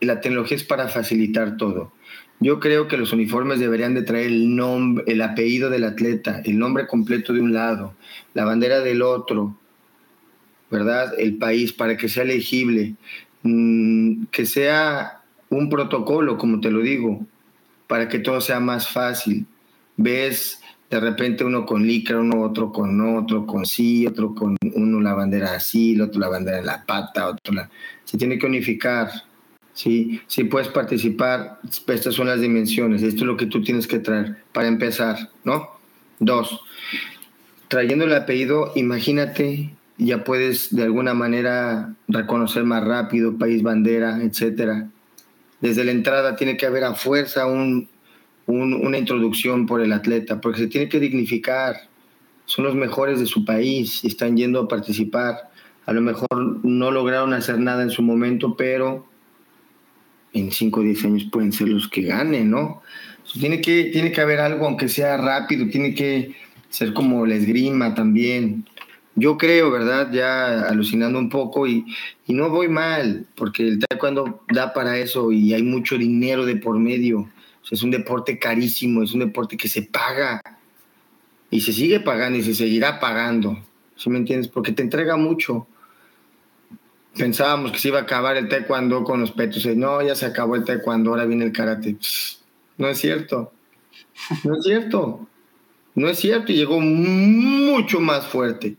la tecnología es para facilitar todo. Yo creo que los uniformes deberían de traer el nombre, el apellido del atleta, el nombre completo de un lado, la bandera del otro, ¿verdad? El país, para que sea legible, que sea un protocolo, como te lo digo, para que todo sea más fácil. Ves de repente uno con licra, uno otro con sí, otro con uno la bandera así, el otro la bandera en la pata, otro la... Se tiene que unificar, ¿sí? Si puedes participar, estas son las dimensiones, esto es lo que tú tienes que traer para empezar, ¿no? 2, trayendo el apellido, imagínate, ya puedes de alguna manera reconocer más rápido, país, bandera, etcétera. Desde la entrada tiene que haber a fuerza una introducción por el atleta, porque se tiene que dignificar. Son los mejores de su país y están yendo a participar. A lo mejor no lograron hacer nada en su momento, pero en 5 o 10 años pueden ser los que ganen, ¿no? Tiene que haber algo, aunque sea rápido, tiene que ser como la esgrima también. Yo creo, ¿verdad? Ya alucinando un poco y no voy mal, porque el taekwondo da para eso y hay mucho dinero de por medio. O sea, es un deporte carísimo, es un deporte que se paga y se sigue pagando y se seguirá pagando. ¿Sí me entiendes? Porque te entrega mucho. Pensábamos que se iba a acabar el taekwondo con los petos. No, ya se acabó el taekwondo, ahora viene el karate. No es cierto y llegó mucho más fuerte.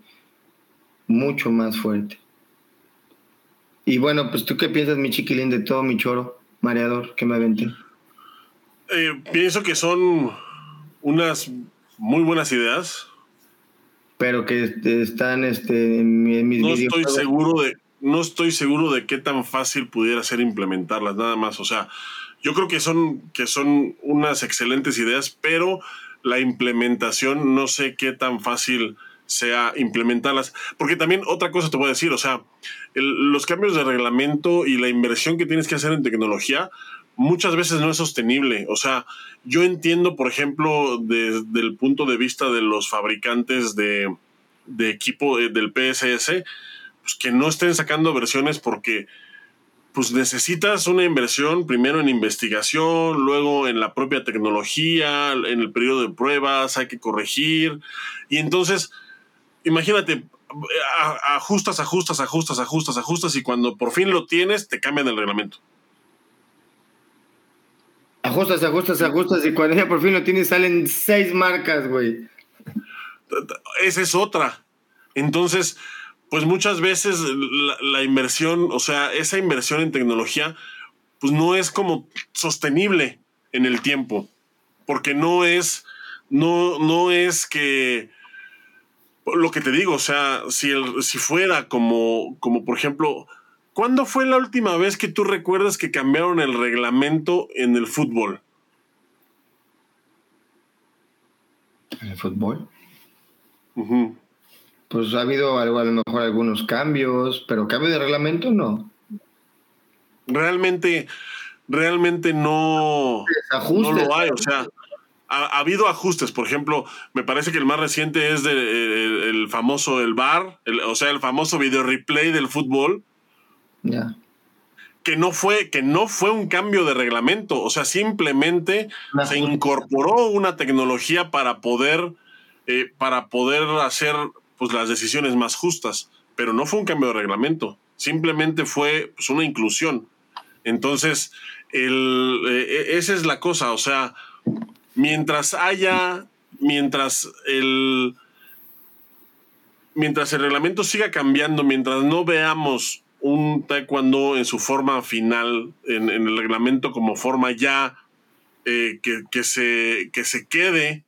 Y bueno, pues ¿tú qué piensas, mi chiquilín, de todo mi choro mareador que me aventé? Pienso que son unas muy buenas ideas, pero que están en mis videos. No estoy seguro de qué tan fácil pudiera ser implementarlas, nada más. O sea, yo creo que son unas excelentes ideas, pero la implementación no sé qué tan fácil sea implementarlas, porque también otra cosa te voy a decir, o sea, los cambios de reglamento y la inversión que tienes que hacer en tecnología muchas veces no es sostenible. O sea, yo entiendo, por ejemplo, desde el punto de vista de los fabricantes de equipo del PSS, pues que no estén sacando versiones porque pues necesitas una inversión primero en investigación, luego en la propia tecnología, en el periodo de pruebas, hay que corregir, y entonces... Imagínate, ajustas, y cuando por fin lo tienes, te cambian el reglamento. Ajustas, y cuando ya por fin lo tienes, salen 6 marcas, güey. Esa es otra. Entonces, pues muchas veces la inversión, o sea, esa inversión en tecnología, pues no es como sostenible en el tiempo, porque no es que... Lo que te digo, o sea, si fuera como por ejemplo, ¿cuándo fue la última vez que tú recuerdas que cambiaron el reglamento en el fútbol? ¿En el fútbol? pues ha habido algo, a lo mejor algunos cambios, pero cambio de reglamento no. Realmente no, ajustes, no lo hay, o sea, ha habido ajustes. Por ejemplo, me parece que el más reciente es el famoso el VAR, o sea, el famoso video replay del fútbol. Ya. Yeah. Que no fue un cambio de reglamento, o sea, simplemente se incorporó una tecnología para poder hacer, pues, las decisiones más justas, pero no fue un cambio de reglamento, simplemente fue, pues, una inclusión. Entonces, esa es la cosa, o sea, mientras el reglamento siga cambiando, mientras no veamos un taekwondo en su forma final, en el reglamento como forma ya que se quede,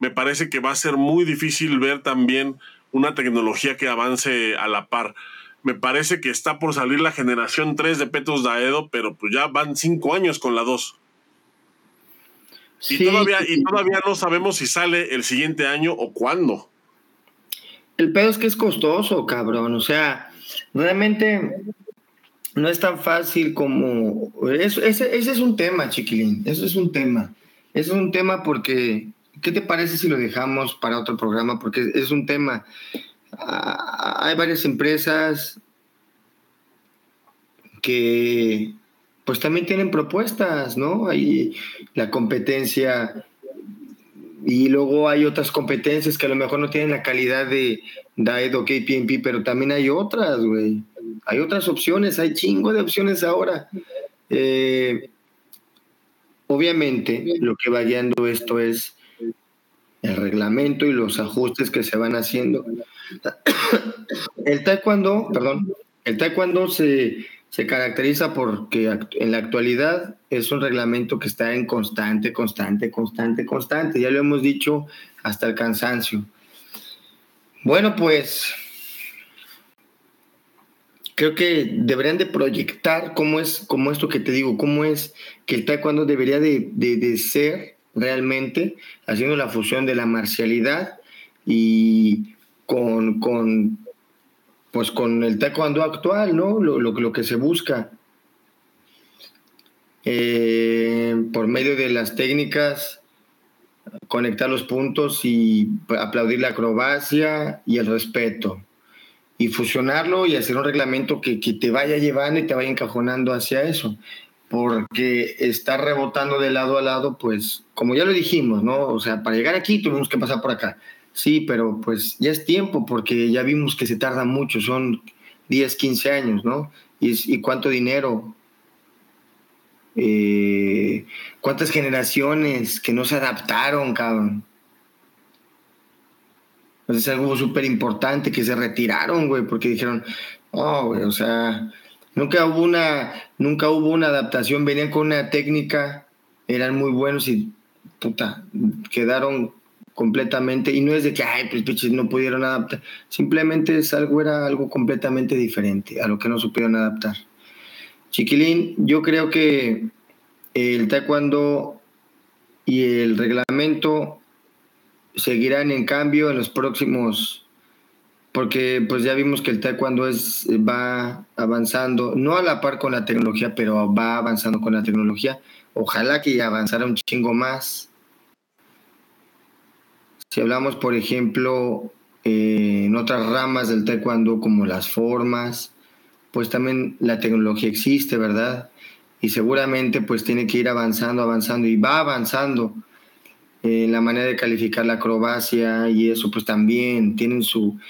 me parece que va a ser muy difícil ver también una tecnología que avance a la par. Me parece que está por salir la generación 3 de Petos Daedo, pero pues ya van 5 años con la 2. Sí, y todavía no sabemos si sale el siguiente año o cuándo. El pedo es que es costoso, cabrón, o sea... Realmente no es tan fácil como... Ese es un tema, chiquilín. Eso es un tema. Eso es un tema porque... ¿Qué te parece si lo dejamos para otro programa? Porque es un tema. Hay varias empresas que pues también tienen propuestas, ¿no? Hay la competencia y luego hay otras competencias que a lo mejor no tienen la calidad de... Daedo, KPNP, pero también hay otras, güey. Hay otras opciones, hay chingo de opciones ahora. Obviamente, lo que va guiando esto es el reglamento y los ajustes que se van haciendo. El taekwondo se caracteriza porque en la actualidad es un reglamento que está en constante. Ya lo hemos dicho hasta el cansancio. Bueno, pues creo que deberían de proyectar cómo es lo que te digo, cómo es que el taekwondo debería de ser realmente, haciendo la fusión de la marcialidad y con el taekwondo actual, ¿no? Lo que se busca por medio de las técnicas, conectar los puntos y aplaudir la acrobacia y el respeto y fusionarlo y hacer un reglamento que te vaya llevando y te vaya encajonando hacia eso, porque estar rebotando de lado a lado, pues como ya lo dijimos, ¿no? O sea, para llegar aquí tuvimos que pasar por acá, sí, pero pues ya es tiempo, porque ya vimos que se tarda mucho, son 10, 15 años, ¿no? Y cuánto dinero, cuántas generaciones que no se adaptaron, cabrón. Pues es algo súper importante, que se retiraron, güey, porque dijeron, oh, güey, o sea, nunca hubo una adaptación, venían con una técnica, eran muy buenos y, puta, quedaron completamente, y no es de que, ay, pues, piches, no pudieron adaptar, simplemente era algo completamente diferente a lo que no supieron adaptar. Chiquilín, yo creo que el taekwondo y el reglamento seguirán en cambio en los próximos, porque pues ya vimos que el taekwondo va avanzando, no a la par con la tecnología, pero va avanzando con la tecnología. Ojalá que avanzara un chingo más. Si hablamos, por ejemplo, en otras ramas del taekwondo, como las formas, pues también la tecnología existe, ¿verdad? Y seguramente pues tiene que ir avanzando y va avanzando en la manera de calificar la acrobacia y eso, pues también tienen su...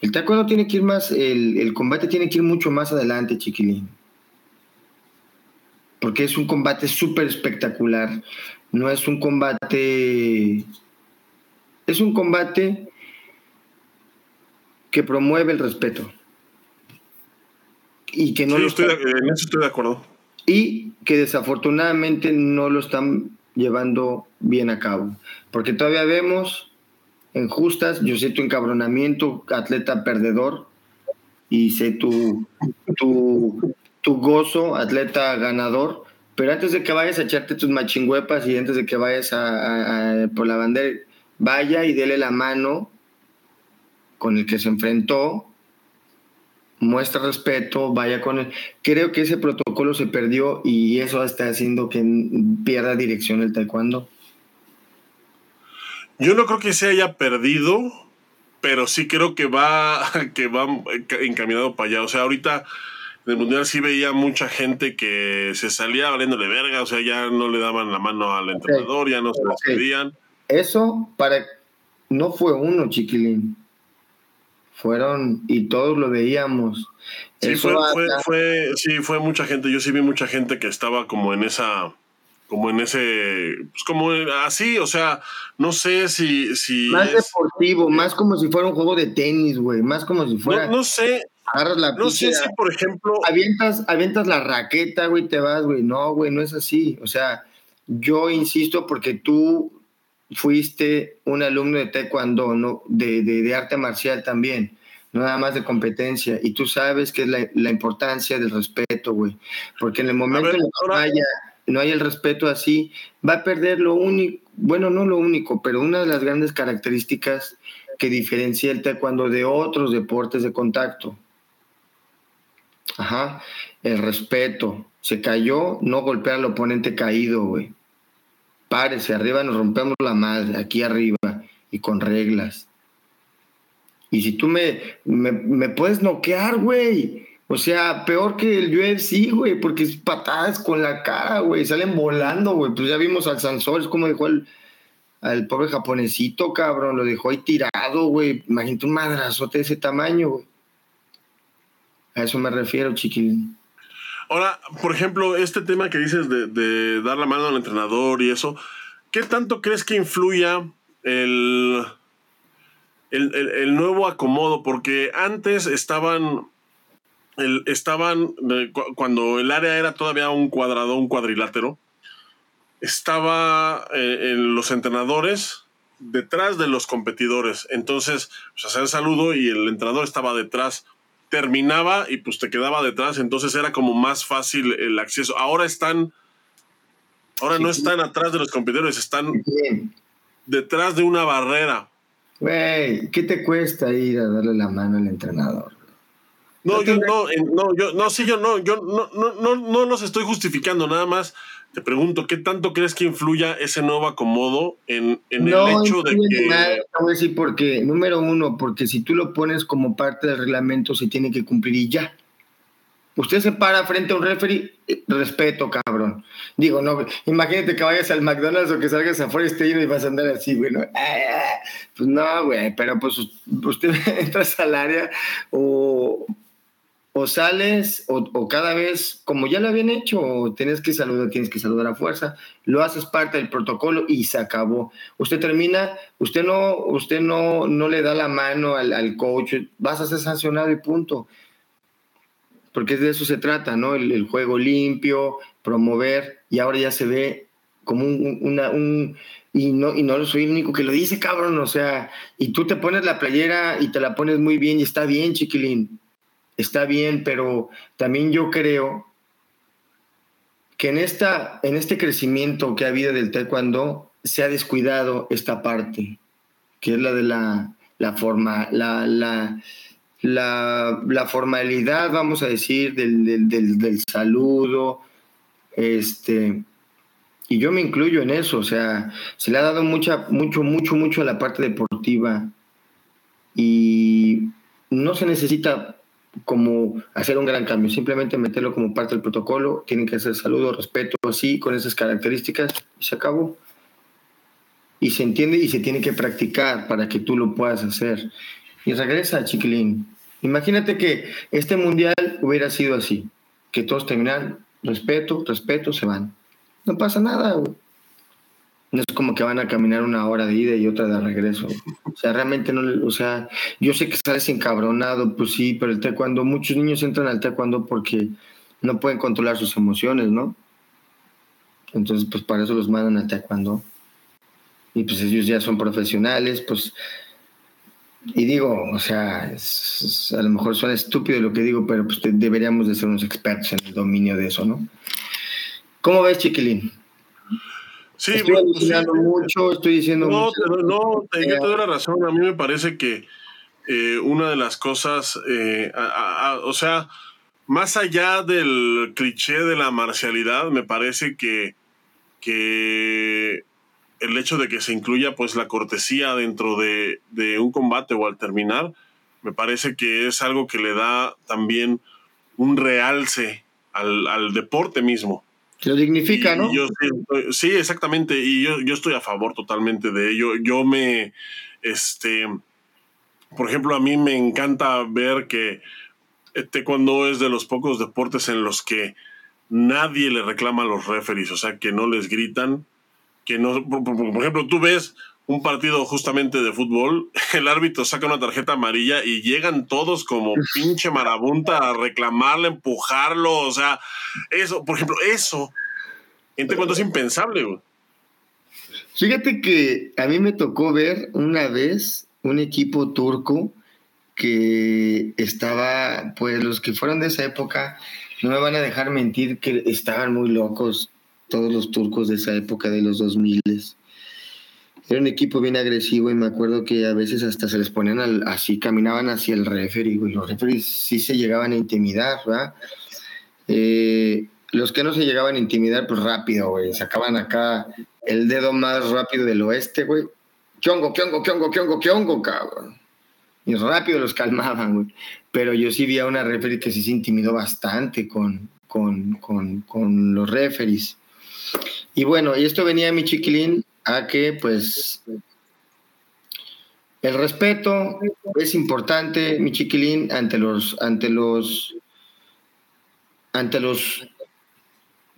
El taekwondo tiene que ir más, el combate tiene que ir mucho más adelante, chiquilín. Porque es un combate súper espectacular. No es un combate... Es un combate que promueve el respeto. Y que no sí, estoy de acuerdo. Y que desafortunadamente no lo están llevando bien a cabo. Porque todavía vemos en justas, yo sé tu encabronamiento, atleta perdedor, y sé tu gozo, atleta ganador, pero antes de que vayas a echarte tus machingüepas y antes de que vayas por la bandera, vaya y dele la mano con el que se enfrentó, muestra respeto, vaya con él. Creo que ese protocolo se perdió y eso está haciendo que pierda dirección el taekwondo. Yo no creo que se haya perdido, pero sí creo que va encaminado para allá. O sea, ahorita en el Mundial sí veía mucha gente que se salía valiéndole verga, o sea, ya no le daban la mano al entrenador, ya no se las pedían. Eso no fue uno, chiquilín. Fueron, y todos lo veíamos. Sí, fue mucha gente. Yo sí vi mucha gente que estaba como en esa, como en ese, pues como así, o sea, no sé si más es deportivo, más como si fuera un juego de tenis, güey, más como si fuera. No sé. Agarras la pichera, no sé si, por ejemplo, avientas la raqueta, güey, te vas, güey. No, güey, no es así. O sea, yo insisto porque tú fuiste un alumno de taekwondo, ¿no? de arte marcial también, no nada más de competencia, y tú sabes que es la importancia del respeto, güey, porque en el momento en que no haya el respeto así, va a perder lo único, bueno, no lo único, pero una de las grandes características que diferencia el taekwondo de otros deportes de contacto. Ajá, el respeto. Se cayó, no golpear al oponente caído, güey. Párese, arriba nos rompemos la madre, aquí arriba, y con reglas. Y si tú me puedes noquear, güey, o sea, peor que el UFC, güey, porque es patadas con la cara, güey, salen volando, güey, pues ya vimos al Sansor, es como dejó al pobre japonesito, cabrón, lo dejó ahí tirado, güey, imagínate un madrazote de ese tamaño, güey. A eso me refiero, chiquilín. Ahora, por ejemplo, este tema que dices de dar la mano al entrenador y eso, ¿qué tanto crees que influya el nuevo acomodo? Porque antes estaban cuando el área era todavía un cuadrado, un cuadrilátero, estaba en los entrenadores detrás de los competidores. Entonces, pues, hacía el saludo y el entrenador estaba detrás, terminaba y pues te quedaba detrás, entonces era como más fácil el acceso. Ahora no están atrás de los competidores, están detrás de una barrera. Güey, ¿qué te cuesta ir a darle la mano al entrenador? No los estoy justificando, nada más te pregunto, ¿qué tanto crees que influya ese nuevo acomodo en el hecho de que...? No, voy a decir por qué. Número uno, porque si tú lo pones como parte del reglamento, se tiene que cumplir y ya. Usted se para frente a un referee, respeto, cabrón. Digo, no, imagínate que vayas al McDonald's o que salgas afuera y esté lleno y vas a andar así, güey. ¿No? Pues no, güey, pero pues usted entras al área o sales, o cada vez, como ya lo habían hecho, tienes que saludar a fuerza, lo haces parte del protocolo y se acabó. Usted termina, usted no le da la mano al coach, vas a ser sancionado y punto. Porque de eso se trata, ¿no? El juego limpio, promover, y ahora ya se ve como no soy el único que lo dice, cabrón, o sea, y tú te pones la playera y te la pones muy bien y está bien, chiquilín. Está bien, pero también yo creo que en este crecimiento que ha habido del taekwondo se ha descuidado esta parte, que es la de la forma, la formalidad, vamos a decir, del saludo. Y yo me incluyo en eso, o sea, se le ha dado mucho a la parte deportiva y no se necesita como hacer un gran cambio, simplemente meterlo como parte del protocolo, tienen que hacer saludo, respeto, así, con esas características, y se acabó. Y se entiende y se tiene que practicar para que tú lo puedas hacer. Y regresa, chiquilín. Imagínate que este mundial hubiera sido así, que todos terminan, respeto, respeto, se van. No pasa nada, güey. No es como que van a caminar una hora de ida y otra de regreso. O sea, realmente no... O sea, yo sé que sales encabronado, pues sí, pero el taekwondo... Muchos niños entran al taekwondo porque no pueden controlar sus emociones, ¿no? Entonces, pues para eso los mandan al taekwondo. Y pues ellos ya son profesionales, pues... Y digo, o sea, a lo mejor suena estúpido lo que digo, pero pues deberíamos de ser unos expertos en el dominio de eso, ¿no? ¿Cómo ves, chiquilín? Sí, estoy diciendo mucho, estoy diciendo mucho. No, yo te doy la razón. A mí me parece que una de las cosas, o sea, más allá del cliché de la marcialidad, me parece que el hecho de que se incluya pues la cortesía dentro de un combate o al terminar, me parece que es algo que le da también un realce al deporte mismo. Lo dignifica, y, ¿no? Yo, sí, exactamente, y yo estoy a favor totalmente de ello. Yo me, por ejemplo, a mí me encanta ver que taekwondo es de los pocos deportes en los que nadie le reclama a los referees, o sea, que no les gritan, que no, por ejemplo, tú ves un partido justamente de fútbol, el árbitro saca una tarjeta amarilla y llegan todos como pinche marabunta a reclamarle, empujarlo, o sea, eso, por ejemplo, eso, en taekwondo es impensable, güey. Fíjate que a mí me tocó ver una vez un equipo turco que estaba, pues los que fueron de esa época, no me van a dejar mentir que estaban muy locos todos los turcos de esa época de los 2000s. Era un equipo bien agresivo y me acuerdo que a veces hasta se les ponían así, caminaban hacia el referee, güey. Los referees sí se llegaban a intimidar, ¿verdad? Los que no se llegaban a intimidar, pues rápido, güey. Sacaban acá el dedo más rápido del oeste, güey. ¡Kiongo, kiongo, kiongo, kiongo, kiongo, cabrón! Y rápido los calmaban, güey. Pero yo sí vi a una referee que sí se intimidó bastante con los referees. Y bueno, y esto venía a mi chiquilín a que pues el respeto es importante, mi chiquilín, ante los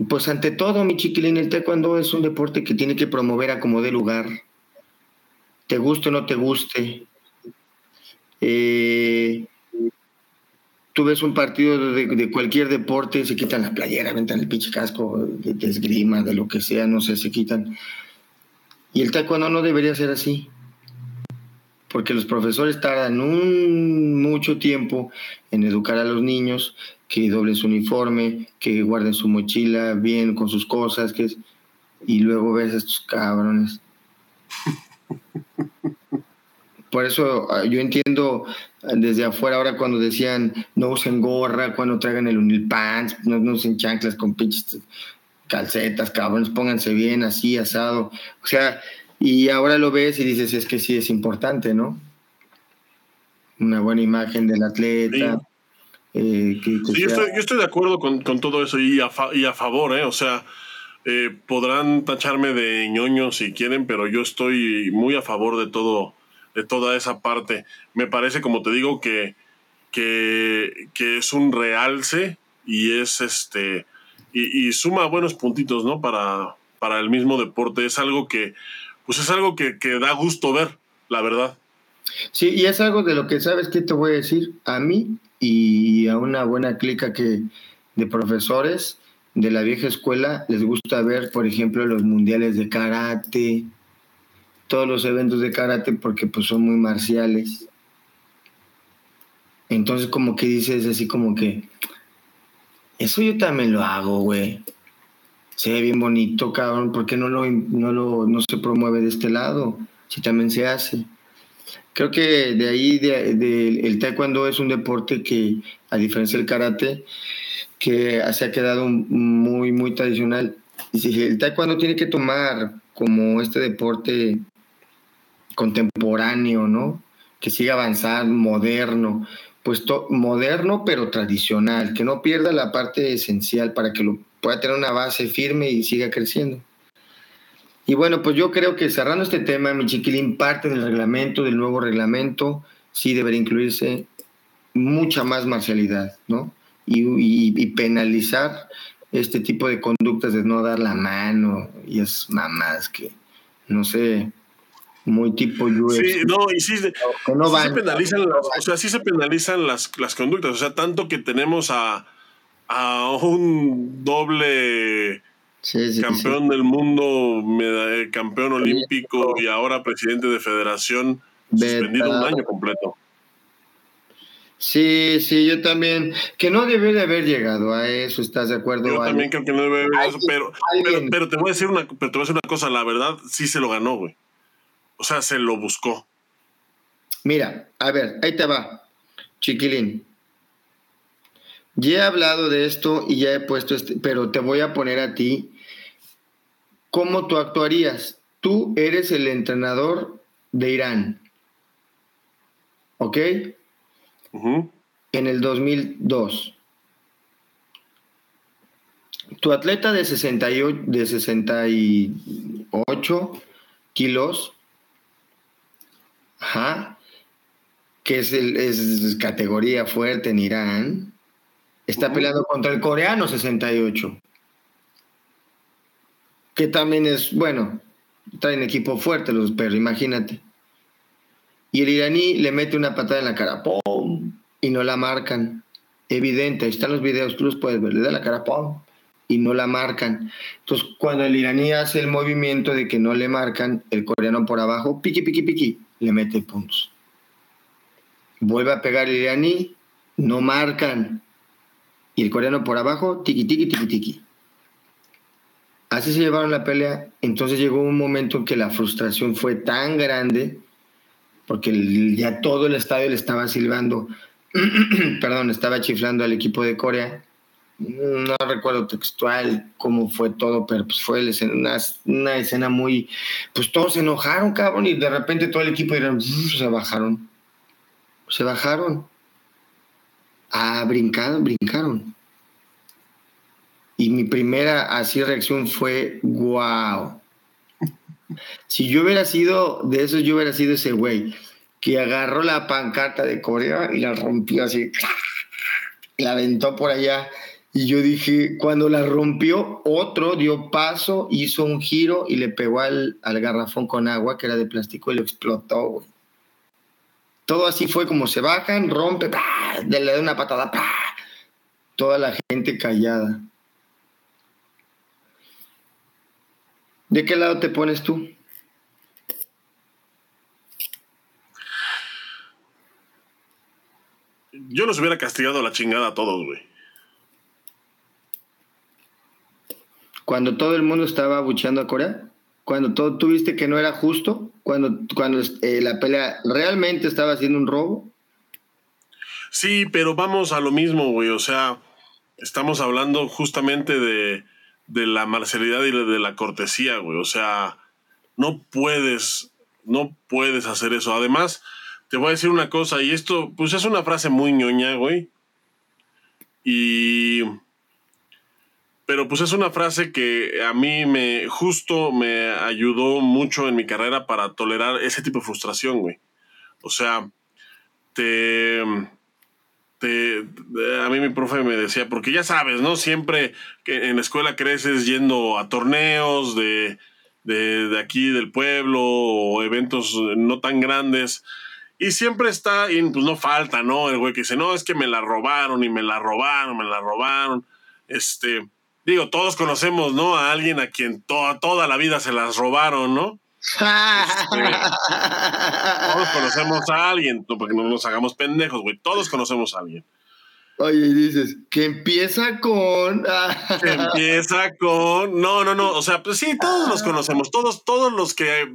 pues ante todo, mi chiquilín, el taekwondo es un deporte que tiene que promover a como dé lugar, te guste o no te guste. Tú ves un partido de cualquier deporte, se quitan la playera, aventan el pinche casco de esgrima, de lo que sea, no sé, se quitan. Y el taekwondo no debería ser así, porque los profesores tardan mucho tiempo en educar a los niños, que doblen su uniforme, que guarden su mochila bien con sus cosas, y luego ves a estos cabrones. Por eso yo entiendo desde afuera ahora cuando decían no usen gorra, cuando traigan el unilpants, no usen chanclas con pinches calcetas, cabrones, pónganse bien así, asado. O sea, y ahora lo ves y dices, es que sí es importante, ¿no? Una buena imagen del atleta. Sí. Que sí, yo estoy de acuerdo con todo eso y a favor, ¿eh? O sea, podrán tacharme de ñoño si quieren, pero yo estoy muy a favor de todo, de toda esa parte. Me parece, como te digo, que es un realce y es y suma buenos puntitos, ¿no? Para el mismo deporte. Es algo que, pues es algo que da gusto ver, la verdad. Sí, y es algo de lo que, ¿sabes qué te voy a decir? A mí y a una buena clica de profesores de la vieja escuela les gusta ver, por ejemplo, los mundiales de karate, todos los eventos de karate, porque pues son muy marciales. Entonces como que dices así como que... Eso yo también lo hago, güey. Se ve bien bonito, cabrón. ¿Por qué no se promueve de este lado? Si también se hace. Creo que de ahí el taekwondo es un deporte que, a diferencia del karate, que se ha quedado muy, muy tradicional. El taekwondo tiene que tomar como este deporte contemporáneo, ¿no? Que siga avanzando, moderno. Pues moderno pero tradicional, que no pierda la parte esencial para que lo pueda tener una base firme y siga creciendo. Y bueno, pues yo creo que cerrando este tema, mi chiquilín, parte del reglamento, del nuevo reglamento, sí debería incluirse mucha más marcialidad, ¿no? Y penalizar este tipo de conductas de no dar la mano y esas mamás que, no sé... Muy tipo UFC. Sí, no, y sí se penalizan las conductas, o sea, tanto que tenemos a un doble campeón del mundo, campeón olímpico y ahora presidente de federación, suspendido un año completo. Sí, yo también, que no debió de haber llegado a eso, ¿estás de acuerdo? Yo también creo que no debió de haber llegado a eso, pero te voy a decir una cosa, la verdad sí se lo ganó, güey. O sea, se lo buscó. Mira, a ver, ahí te va, chiquilín. Ya he hablado de esto y ya he puesto pero te voy a poner a ti cómo tú actuarías. Tú eres el entrenador de Irán, ¿ok? Uh-huh. En el 2002. Tu atleta de 68 kilos, ajá, que es categoría fuerte en Irán, está peleando contra el coreano 68, que también es, bueno, traen equipo fuerte los perros, imagínate. Y el iraní le mete una patada en la cara, ¡pum!, y no la marcan. Evidente, ahí están los videos, tú los puedes ver, le da la cara, ¡pum!, y no la marcan. Entonces, cuando el iraní hace el movimiento de que no le marcan, el coreano por abajo, piqui, piqui, piqui, le mete puntos. Vuelve a pegar el iraní, no marcan. Y el coreano por abajo, tiqui, tiqui, tiqui, tiqui. Así se llevaron la pelea. Entonces llegó un momento en que la frustración fue tan grande, porque ya todo el estadio le estaba silbando, perdón, estaba chiflando al equipo de Corea. No recuerdo textual cómo fue todo, pero pues fue una escena muy... Pues todos se enojaron, cabrón, y de repente todo el equipo se bajaron. Ah, brincaron. Y mi primera así reacción fue, wow. Si yo hubiera sido de esos, yo hubiera sido ese güey que agarró la pancarta de Corea y la rompió así, y la aventó por allá. Y yo dije, cuando la rompió, otro dio paso, hizo un giro y le pegó al garrafón con agua, que era de plástico, y lo explotó, güey. Todo así fue como se bajan, rompe, ¡pah!, le da una patada, ¡pah!, toda la gente callada. ¿De qué lado te pones tú? Yo los hubiera castigado a la chingada a todos, güey. Cuando todo el mundo estaba abucheando a Corea, cuando todo, tú viste que no era justo, cuando la pelea realmente estaba haciendo un robo. Sí, pero vamos a lo mismo, güey. O sea, estamos hablando justamente de la marcialidad y de la cortesía, güey. O sea, no puedes hacer eso. Además, te voy a decir una cosa, y esto pues es una frase muy ñoña, güey. Pero pues es una frase que a mí me ayudó mucho en mi carrera para tolerar ese tipo de frustración, güey. O sea, a mí mi profe me decía, porque ya sabes, ¿no? Siempre que en la escuela creces yendo a torneos de aquí del pueblo o eventos no tan grandes. Y siempre está, y pues no falta, ¿no? El güey que dice, no, es que me la robaron. Digo, todos conocemos, ¿no?, a alguien a quien toda la vida se las robaron, ¿no? Todos conocemos a alguien, porque no nos hagamos pendejos, güey. Todos conocemos a alguien. Oye, y dices, que empieza con... No. O sea, pues sí, todos los conocemos. Todos los que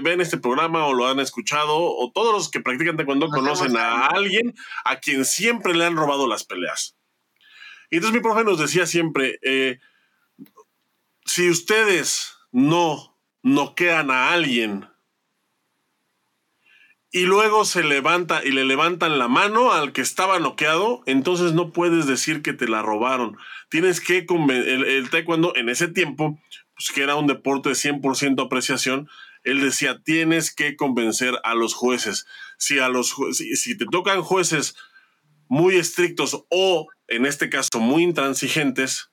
ven este programa o lo han escuchado, o todos los que practican taekwondo conocen a alguien a quien siempre le han robado las peleas. Y entonces mi profe nos decía siempre, si ustedes no noquean a alguien y luego se levanta y le levantan la mano al que estaba noqueado, entonces no puedes decir que te la robaron. Tienes que el taekwondo en ese tiempo, pues que era un deporte de 100% apreciación, él decía, tienes que convencer a los jueces. Si te tocan jueces muy estrictos o, en este caso, muy intransigentes,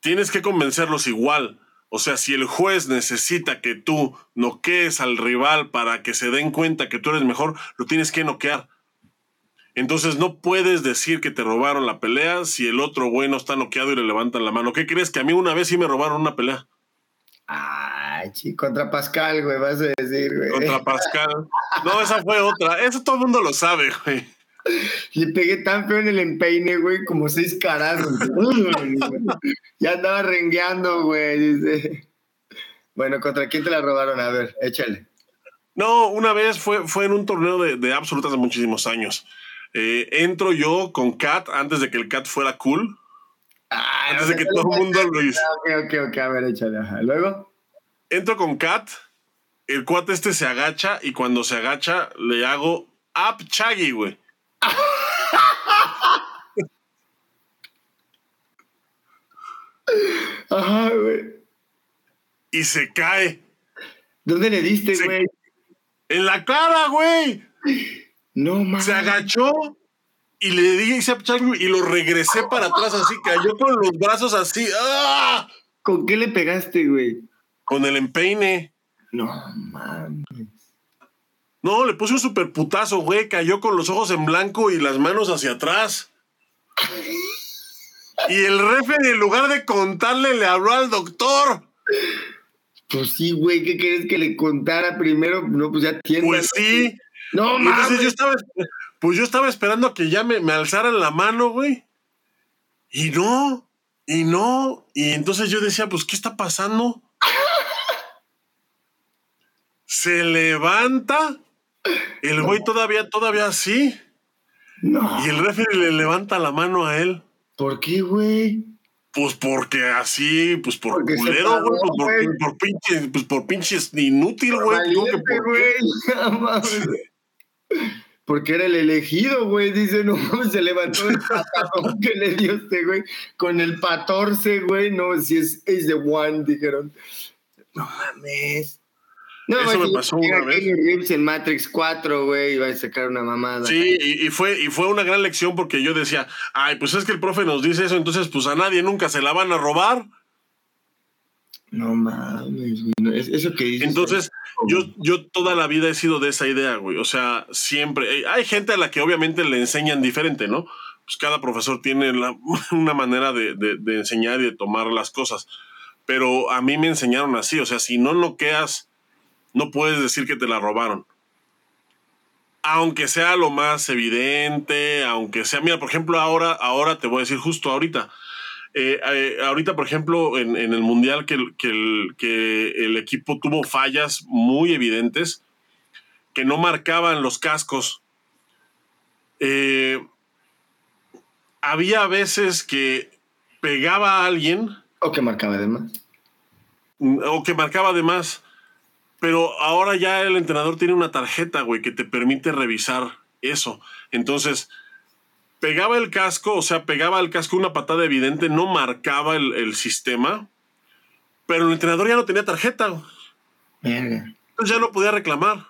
tienes que convencerlos igual. O sea, si el juez necesita que tú noquees al rival para que se den cuenta que tú eres mejor, lo tienes que noquear. Entonces no puedes decir que te robaron la pelea si el otro güey no está noqueado y le levantan la mano. ¿Qué crees? Que a mí una vez sí me robaron una pelea. Ay, chico, contra Pascal, güey, vas a decir, güey. Contra Pascal. No, esa fue otra. Eso todo el mundo lo sabe, güey. Le pegué tan feo en el empeine, güey, como 6 carazos. Ya andaba rengueando, güey. Bueno, ¿contra quién te la robaron? A ver, échale. No, una vez fue en un torneo de absolutas de muchísimos años. Entro yo con Kat antes de que el Kat fuera cool. Ah, antes de que todo el mundo lo hizo. Ok, a ver, échale. Luego. Entro con Kat, el cuate este se agacha y cuando se agacha le hago up chaggy, güey. Ajá, güey. Y se cae. ¿Dónde le diste, güey? En la cara, güey. No mames. Se agachó y le dije y lo regresé para atrás así, cayó con los brazos así. ¡Ah! ¿Con qué le pegaste, güey? Con el empeine. No mames. No, le puse un super putazo, güey. Cayó con los ojos en blanco y las manos hacia atrás. Y el referee, en lugar de contarle, le habló al doctor. Pues sí, güey, ¿qué querés que le contara primero? No, pues ya tiene. Pues sí. No mames. Entonces yo estaba esperando a que ya me alzaran la mano, güey. Y no. Y entonces yo decía, pues, ¿qué está pasando? Se levanta. El güey todavía así. No. Y el referee le levanta la mano a él. ¿Por qué, güey? Pues porque así, pues por culero, güey, por pinches inútil, güey. Porque era el elegido, güey, dice, no, se levantó el patadón que le dio este, güey, con el 14, güey, no, si es the one, dijeron. No mames. No, eso me pasó una vez. En Matrix 4, güey, iba a sacar una mamada. Sí, y fue una gran lección porque yo decía, ay, pues es que el profe nos dice eso, entonces pues a nadie nunca se la van a robar. No mames, güey. Eso que dices. Entonces, yo toda la vida he sido de esa idea, güey. O sea, siempre. Hay gente a la que obviamente le enseñan diferente, ¿no? Pues cada profesor tiene una manera de enseñar y de tomar las cosas. Pero a mí me enseñaron así. O sea, si no noqueas, no puedes decir que te la robaron. Aunque sea lo más evidente, aunque sea... Mira, por ejemplo, ahora te voy a decir justo ahorita. Ahorita, por ejemplo, en el Mundial que el equipo tuvo fallas muy evidentes que no marcaban los cascos. Había veces que pegaba a alguien... O que marcaba de más. Pero ahora ya el entrenador tiene una tarjeta, güey, que te permite revisar eso. Entonces, pegaba el casco una patada evidente, no marcaba el sistema, pero el entrenador ya no tenía tarjeta, güey. Verga. Entonces ya no podía reclamar.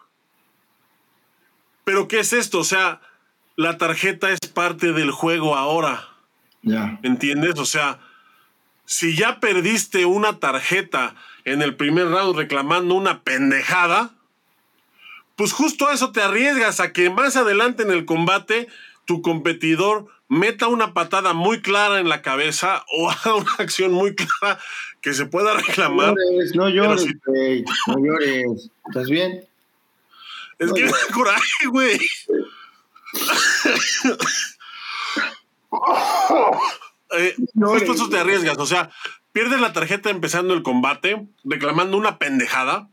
¿Pero qué es esto? O sea, la tarjeta es parte del juego ahora. Ya. ¿Entiendes? O sea, si ya perdiste una tarjeta en el primer round reclamando una pendejada, pues justo a eso te arriesgas, a que más adelante en el combate tu competidor meta una patada muy clara en la cabeza o haga una acción muy clara que se pueda reclamar. No llores, ¿estás bien? Es no que llores. Me coraje, güey. Justo eso te arriesgas, o sea, pierdes la tarjeta empezando el combate, reclamando una pendejada.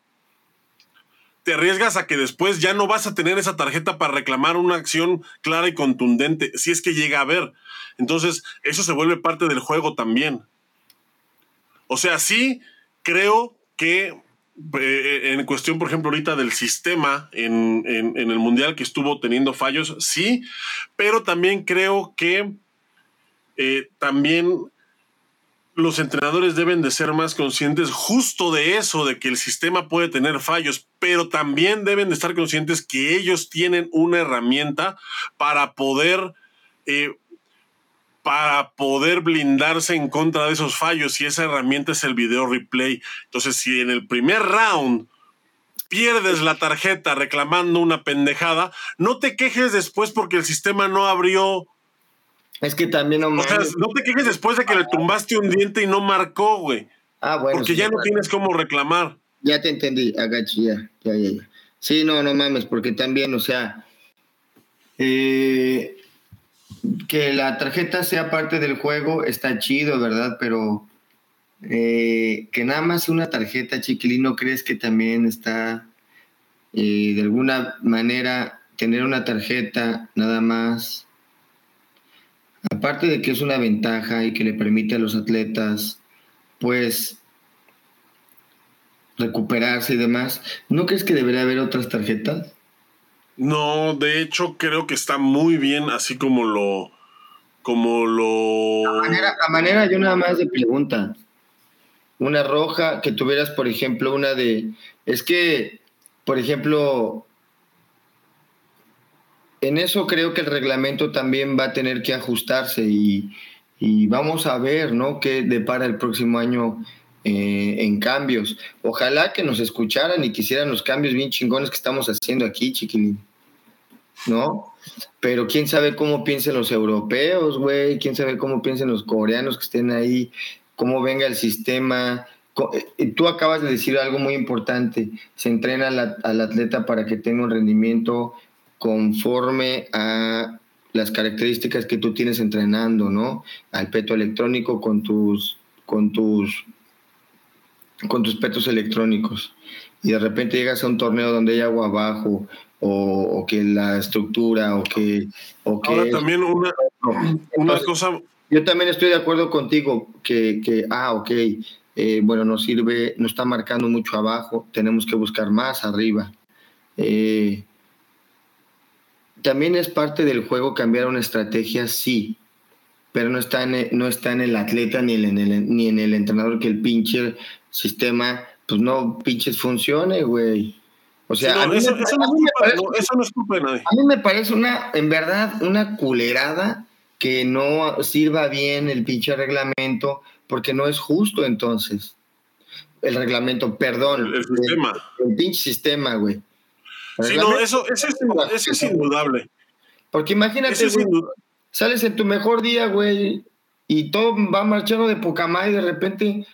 Te arriesgas a que después ya no vas a tener esa tarjeta para reclamar una acción clara y contundente, si es que llega a haber. Entonces, eso se vuelve parte del juego también. O sea, sí creo que en cuestión, por ejemplo, ahorita del sistema en el Mundial que estuvo teniendo fallos, sí, pero también creo que también... los entrenadores deben de ser más conscientes justo de eso, de que el sistema puede tener fallos, pero también deben de estar conscientes que ellos tienen una herramienta para poder blindarse en contra de esos fallos, y esa herramienta es el video replay. Entonces, si en el primer round pierdes la tarjeta reclamando una pendejada, no te quejes después porque el sistema no abrió. Es que también no marcó. O sea, no te quejes después de que le tumbaste un diente y no marcó, güey. Ah, bueno. Porque sí, ya no tienes cómo reclamar. Ya te entendí, agachi, ya. Sí, no mames, porque también, o sea, que la tarjeta sea parte del juego está chido, ¿verdad? Pero que nada más una tarjeta, chiquilín, ¿no crees que también está y de alguna manera tener una tarjeta nada más, aparte de que es una ventaja y que le permite a los atletas pues recuperarse y demás, ¿no crees que debería haber otras tarjetas? No, de hecho creo que está muy bien así como lo... La manera, yo nada más de pregunta. Una roja, que tuvieras, por ejemplo, una de... Es que, por ejemplo, en eso creo que el reglamento también va a tener que ajustarse y vamos a ver, ¿no?, qué depara el próximo año en cambios. Ojalá que nos escucharan y quisieran los cambios bien chingones que estamos haciendo aquí, chiquilín, ¿no? Pero quién sabe cómo piensen los europeos, güey, quién sabe cómo piensen los coreanos que estén ahí, cómo venga el sistema. Tú acabas de decir algo muy importante: se entrena al atleta para que tenga un rendimiento conforme a las características que tú tienes entrenando, ¿no? Al peto electrónico con tus petos electrónicos, y de repente llegas a un torneo donde hay agua abajo, o que la estructura, o que ahora también una cosa. Yo también estoy de acuerdo contigo que no sirve, no está marcando mucho abajo, tenemos que buscar más arriba. También es parte del juego cambiar una estrategia, sí, pero no está en el atleta ni en el entrenador que el pinche sistema pues no pinches funcione, güey. O sea, sí, no, eso no es culpa de nadie. A mí me parece en verdad, una culerada que no sirva bien el pinche reglamento, porque no es justo entonces. El reglamento, perdón. El sistema. El pinche sistema, güey. Sí, no, eso es indudable. Porque imagínate, güey, sales en tu mejor día, güey, y todo va marchando de poca madre y de repente...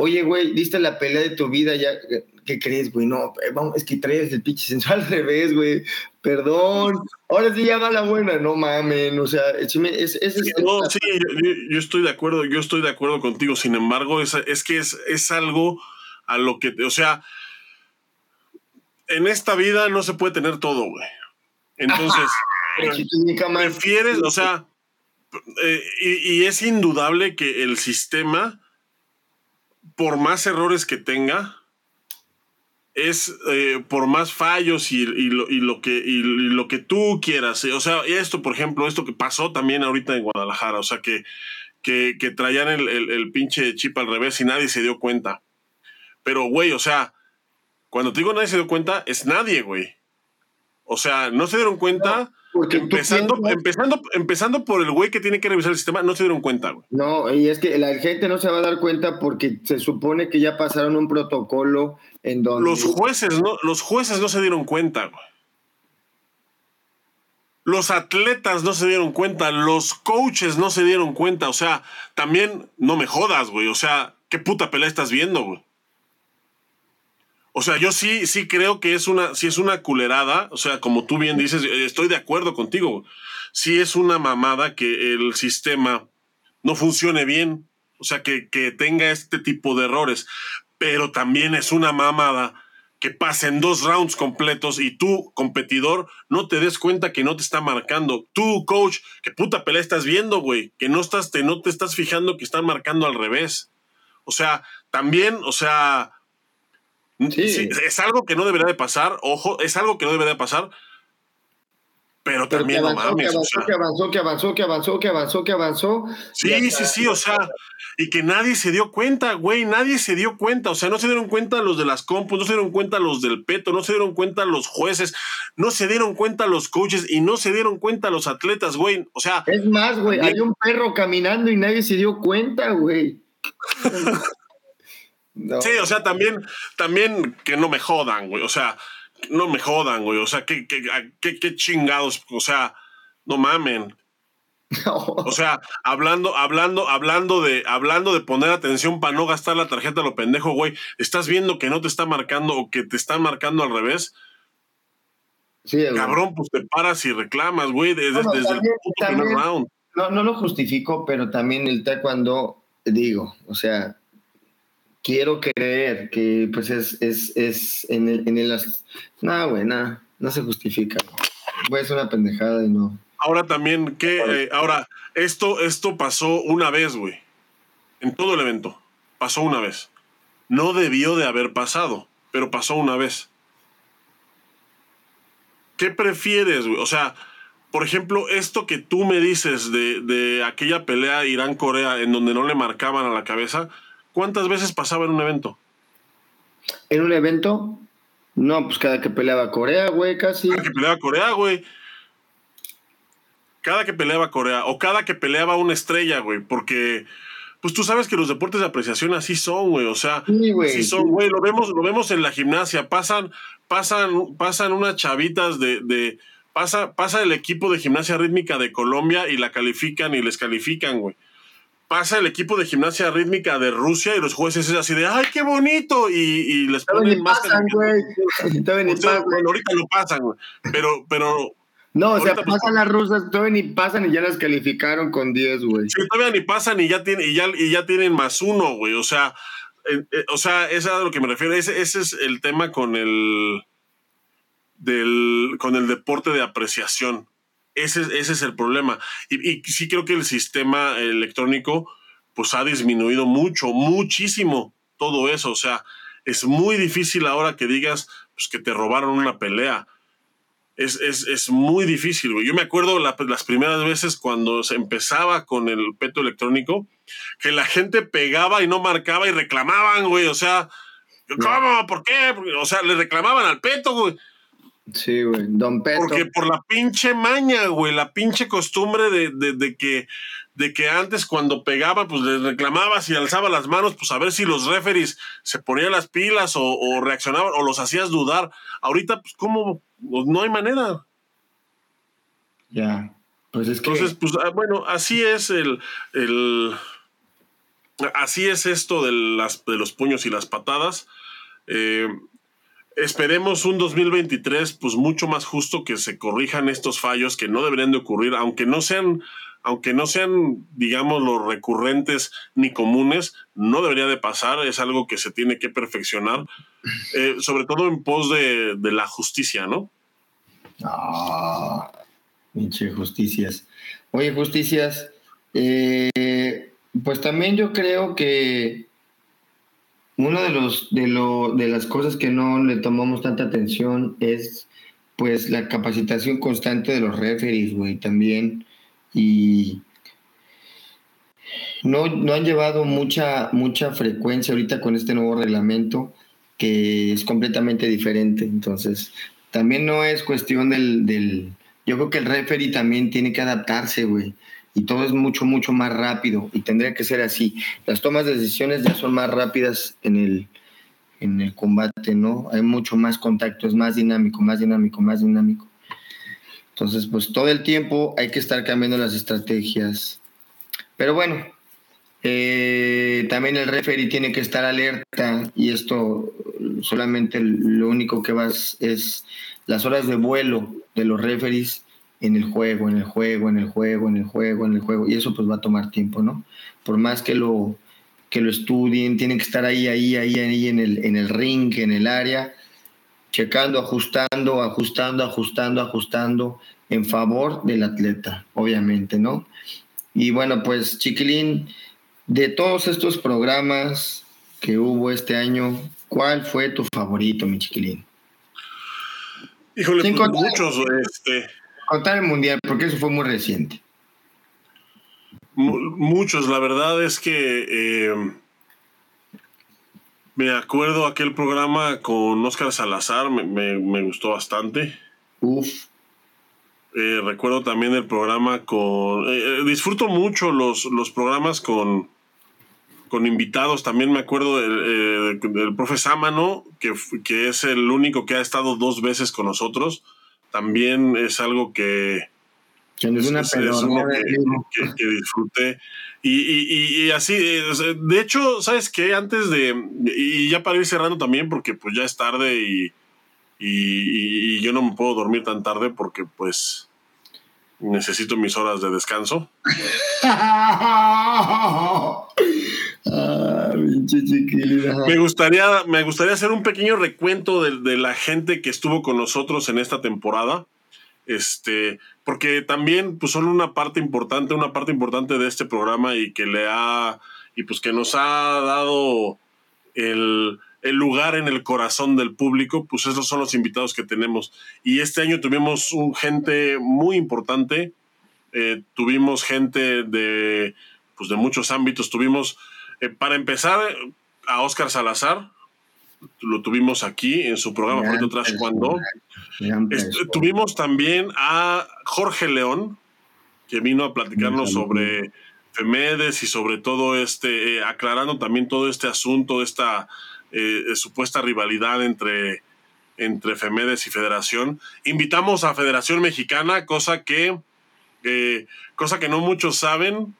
Oye, güey, diste la pelea de tu vida ya. ¿Qué crees, güey? No, es que traes el pinche sensual al revés, güey. Perdón. Ahora sí ya va la buena. No mamen, o sea... Yo estoy de acuerdo. Yo estoy de acuerdo contigo. Sin embargo, es algo a lo que... O sea, en esta vida no se puede tener todo, güey. Entonces, prefieres... O sea, y es indudable que el sistema... por más errores que tenga, es por más fallos y lo que tú quieras. O sea, esto, por ejemplo, esto que pasó también ahorita en Guadalajara, o sea, que traían el pinche chip al revés y nadie se dio cuenta. Pero, güey, o sea, cuando te digo nadie se dio cuenta, es nadie, güey. O sea, no se dieron cuenta... Porque empezando por el güey que tiene que revisar el sistema, no se dieron cuenta, güey. No, y es que la gente no se va a dar cuenta porque se supone que ya pasaron un protocolo en donde... Los jueces no se dieron cuenta, güey. Los atletas no se dieron cuenta, los coaches no se dieron cuenta. O sea, también no me jodas, güey. O sea, ¿qué puta pelea estás viendo, güey? O sea, yo sí creo que es una culerada. O sea, como tú bien dices, estoy de acuerdo contigo. Sí es una mamada que el sistema no funcione bien. O sea, que tenga este tipo de errores. Pero también es una mamada que pasen 2 rounds completos y tú, competidor, no te des cuenta que no te está marcando. Tú, coach, ¿qué puta pelea estás viendo, güey? Que no te estás fijando que están marcando al revés. O sea, también, o sea... Sí, es algo que no debería de pasar, ojo, es algo que no debería de pasar, pero también no mames. Que avanzó. Sí, o sea, y que nadie se dio cuenta, güey, nadie se dio cuenta, o sea, no se dieron cuenta los de las compus, no se dieron cuenta los del peto, no se dieron cuenta los jueces, no se dieron cuenta los coaches y no se dieron cuenta los atletas, güey, o sea. Es más, güey, hay un perro caminando y nadie se dio cuenta, güey. No. Sí, o sea, también que no me jodan, güey. O sea, no me jodan, güey. O sea, qué chingados. O sea, no mamen. No. O sea, hablando de poner atención para no gastar la tarjeta a lo pendejo, güey. ¿Estás viendo que no te está marcando o que te está marcando al revés? Sí, cabrón, pues te paras y reclamas, güey, desde también, el puto primer round. No, no lo justifico, pero también el taekwondo, digo, o sea... Quiero creer que pues es no se justifica. Voy a hacer una pendejada y no. Ahora también, esto pasó una vez, güey. En todo el evento. Pasó una vez. No debió de haber pasado, pero pasó una vez. ¿Qué prefieres, güey? O sea, por ejemplo, esto que tú me dices de aquella pelea Irán-Corea en donde no le marcaban a la cabeza, ¿cuántas veces pasaba en un evento? ¿En un evento? No, pues cada que peleaba Corea, güey, casi. Cada que peleaba Corea, güey. Cada que peleaba Corea o cada que peleaba una estrella, güey, porque pues tú sabes que los deportes de apreciación así son, güey, o sea, sí, güey, así son, güey. Lo vemos en la gimnasia, pasan unas chavitas pasa el equipo de gimnasia rítmica de Colombia y la califican y les califican, güey. Pasa el equipo de gimnasia rítmica de Rusia y los jueces es así de ¡ay, qué bonito! Y les ponen más pasan, güey. O sea, bueno, ahorita lo pasan, güey. Pero no, o sea, pasan las rusas, todavía ni pasan y ya las calificaron con 10, güey. Sí, todavía ni pasan y ya tienen más uno, güey. O sea, eso es a lo que me refiero. Ese es el tema con el deporte de apreciación. Ese es el problema. Y sí creo que el sistema electrónico pues ha disminuido muchísimo todo eso. O sea, es muy difícil ahora que digas pues, que te robaron una pelea. Es muy difícil, güey. Yo me acuerdo las primeras veces cuando se empezaba con el peto electrónico, que la gente pegaba y no marcaba y reclamaban, güey. O sea, ¿cómo? ¿Por qué? O sea, le reclamaban al peto, güey. Sí, güey, don Peto. Porque por la pinche maña, güey, la pinche costumbre de que antes cuando pegaba, pues le reclamabas y alzaba las manos, pues a ver si los referees se ponían las pilas o reaccionaban o los hacías dudar. Ahorita, pues, ¿cómo? No hay manera. Ya. Pues es que. Entonces, pues, bueno, así es así es esto de los puños y las patadas. Esperemos un 2023, pues, mucho más justo, que se corrijan estos fallos que no deberían de ocurrir, aunque no sean, digamos, los recurrentes ni comunes, no debería de pasar, es algo que se tiene que perfeccionar, sobre todo en pos de la justicia, ¿no? Ah, pinche justicias. Oye, justicias, pues también yo creo que una de las cosas que no le tomamos tanta atención es pues la capacitación constante de los referees, güey, también. Y no han llevado mucha frecuencia ahorita con este nuevo reglamento que es completamente diferente. Entonces, también no es cuestión yo creo que el referee también tiene que adaptarse, güey. Y todo es mucho más rápido y tendría que ser así. Las tomas de decisiones ya son más rápidas en el combate, ¿no? Hay mucho más contacto, es más dinámico. Entonces, pues todo el tiempo hay que estar cambiando las estrategias. Pero bueno, también el referee tiene que estar alerta y esto solamente lo único que vas es las horas de vuelo de los referees en el juego. Y eso pues va a tomar tiempo, ¿no? Por más que lo estudien, tienen que estar ahí en el ring, en el área, checando, ajustando en favor del atleta, obviamente, ¿no? Y bueno, pues, chiquilín, de todos estos programas que hubo este año, ¿cuál fue tu favorito, mi chiquilín? Híjole, pues muchos, contar el mundial, porque eso fue muy reciente. Muchos, la verdad es que me acuerdo aquel programa con Óscar Salazar, me gustó bastante. Uf. Recuerdo también el programa con... disfruto mucho los programas con invitados. También me acuerdo del profe Sámano, que es el único que ha estado 2 veces con nosotros. También es algo que disfruté. Y así, de hecho, ¿sabes qué? Antes y ya para ir cerrando también, porque pues ya es tarde y yo no me puedo dormir tan tarde porque pues necesito mis horas de descanso. Ah, pinche chiquilina. Me gustaría hacer un pequeño recuento de la gente que estuvo con nosotros en esta temporada. Porque también pues, son una parte importante de este programa y que pues que nos ha dado el lugar en el corazón del público, pues esos son los invitados que tenemos. Y este año tuvimos gente muy importante, tuvimos gente de muchos ámbitos. Tuvimos, para empezar, a Óscar Salazar, lo tuvimos aquí en su programa, Trash Kwon Do. Tuvimos también a Jorge León, que vino a platicarnos sobre FEMEDES y sobre todo aclarando también todo este asunto, esta supuesta rivalidad entre FEMEDES y Federación. Invitamos a Federación Mexicana, cosa que no muchos saben.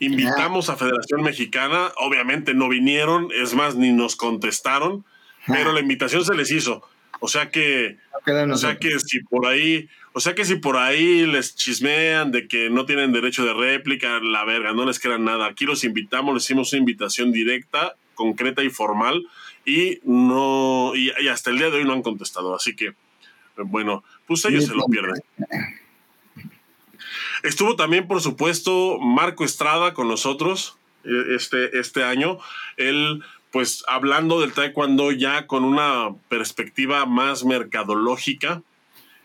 Invitamos a Federación Mexicana, obviamente no vinieron, es más, ni nos contestaron, pero la invitación se les hizo. O sea que si por ahí les chismean de que no tienen derecho de réplica, la verga, no les queda nada. Aquí los invitamos, les hicimos una invitación directa, concreta y formal, y hasta el día de hoy no han contestado. Así que, bueno, pues ellos se lo pierden. Estuvo también, por supuesto, Marco Estrada con nosotros este año. Él, pues, hablando del taekwondo ya con una perspectiva más mercadológica,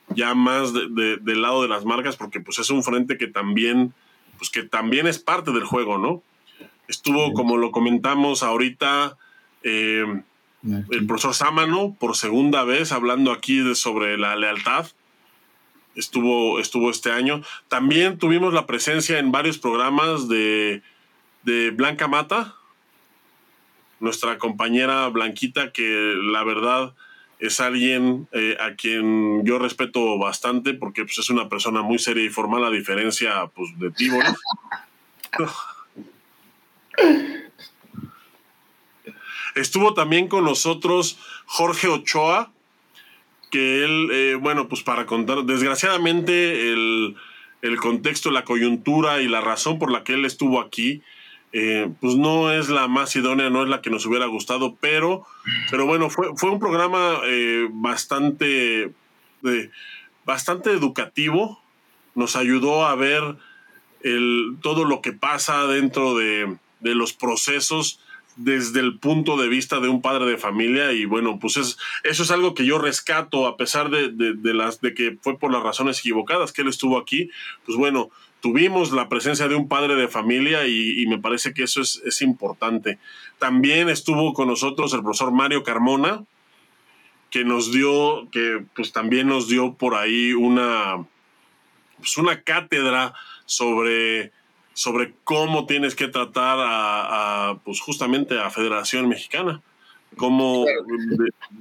ya más del lado de las marcas, porque pues es un frente que también es parte del juego, ¿no? Estuvo, como lo comentamos ahorita, el profesor Sámano por segunda vez hablando aquí sobre la lealtad. Estuvo este año. También tuvimos la presencia en varios programas de Blanca Mata, nuestra compañera Blanquita, que la verdad es alguien a quien yo respeto bastante, porque pues, es una persona muy seria y formal, a diferencia pues, de Tibor. Estuvo también con nosotros Jorge Ochoa, que él, pues para contar, desgraciadamente el contexto, la coyuntura y la razón por la que él estuvo aquí, pues no es la más idónea, no es la que nos hubiera gustado, pero bueno, fue un programa bastante educativo, nos ayudó a ver todo lo que pasa dentro de los procesos desde el punto de vista de un padre de familia, y bueno, pues eso es algo que yo rescato, a pesar de que fue por las razones equivocadas que él estuvo aquí. Pues bueno, tuvimos la presencia de un padre de familia y me parece que eso es importante. También estuvo con nosotros el profesor Mario Carmona, que también nos dio por ahí una cátedra sobre cómo tienes que tratar pues justamente a Federación Mexicana, cómo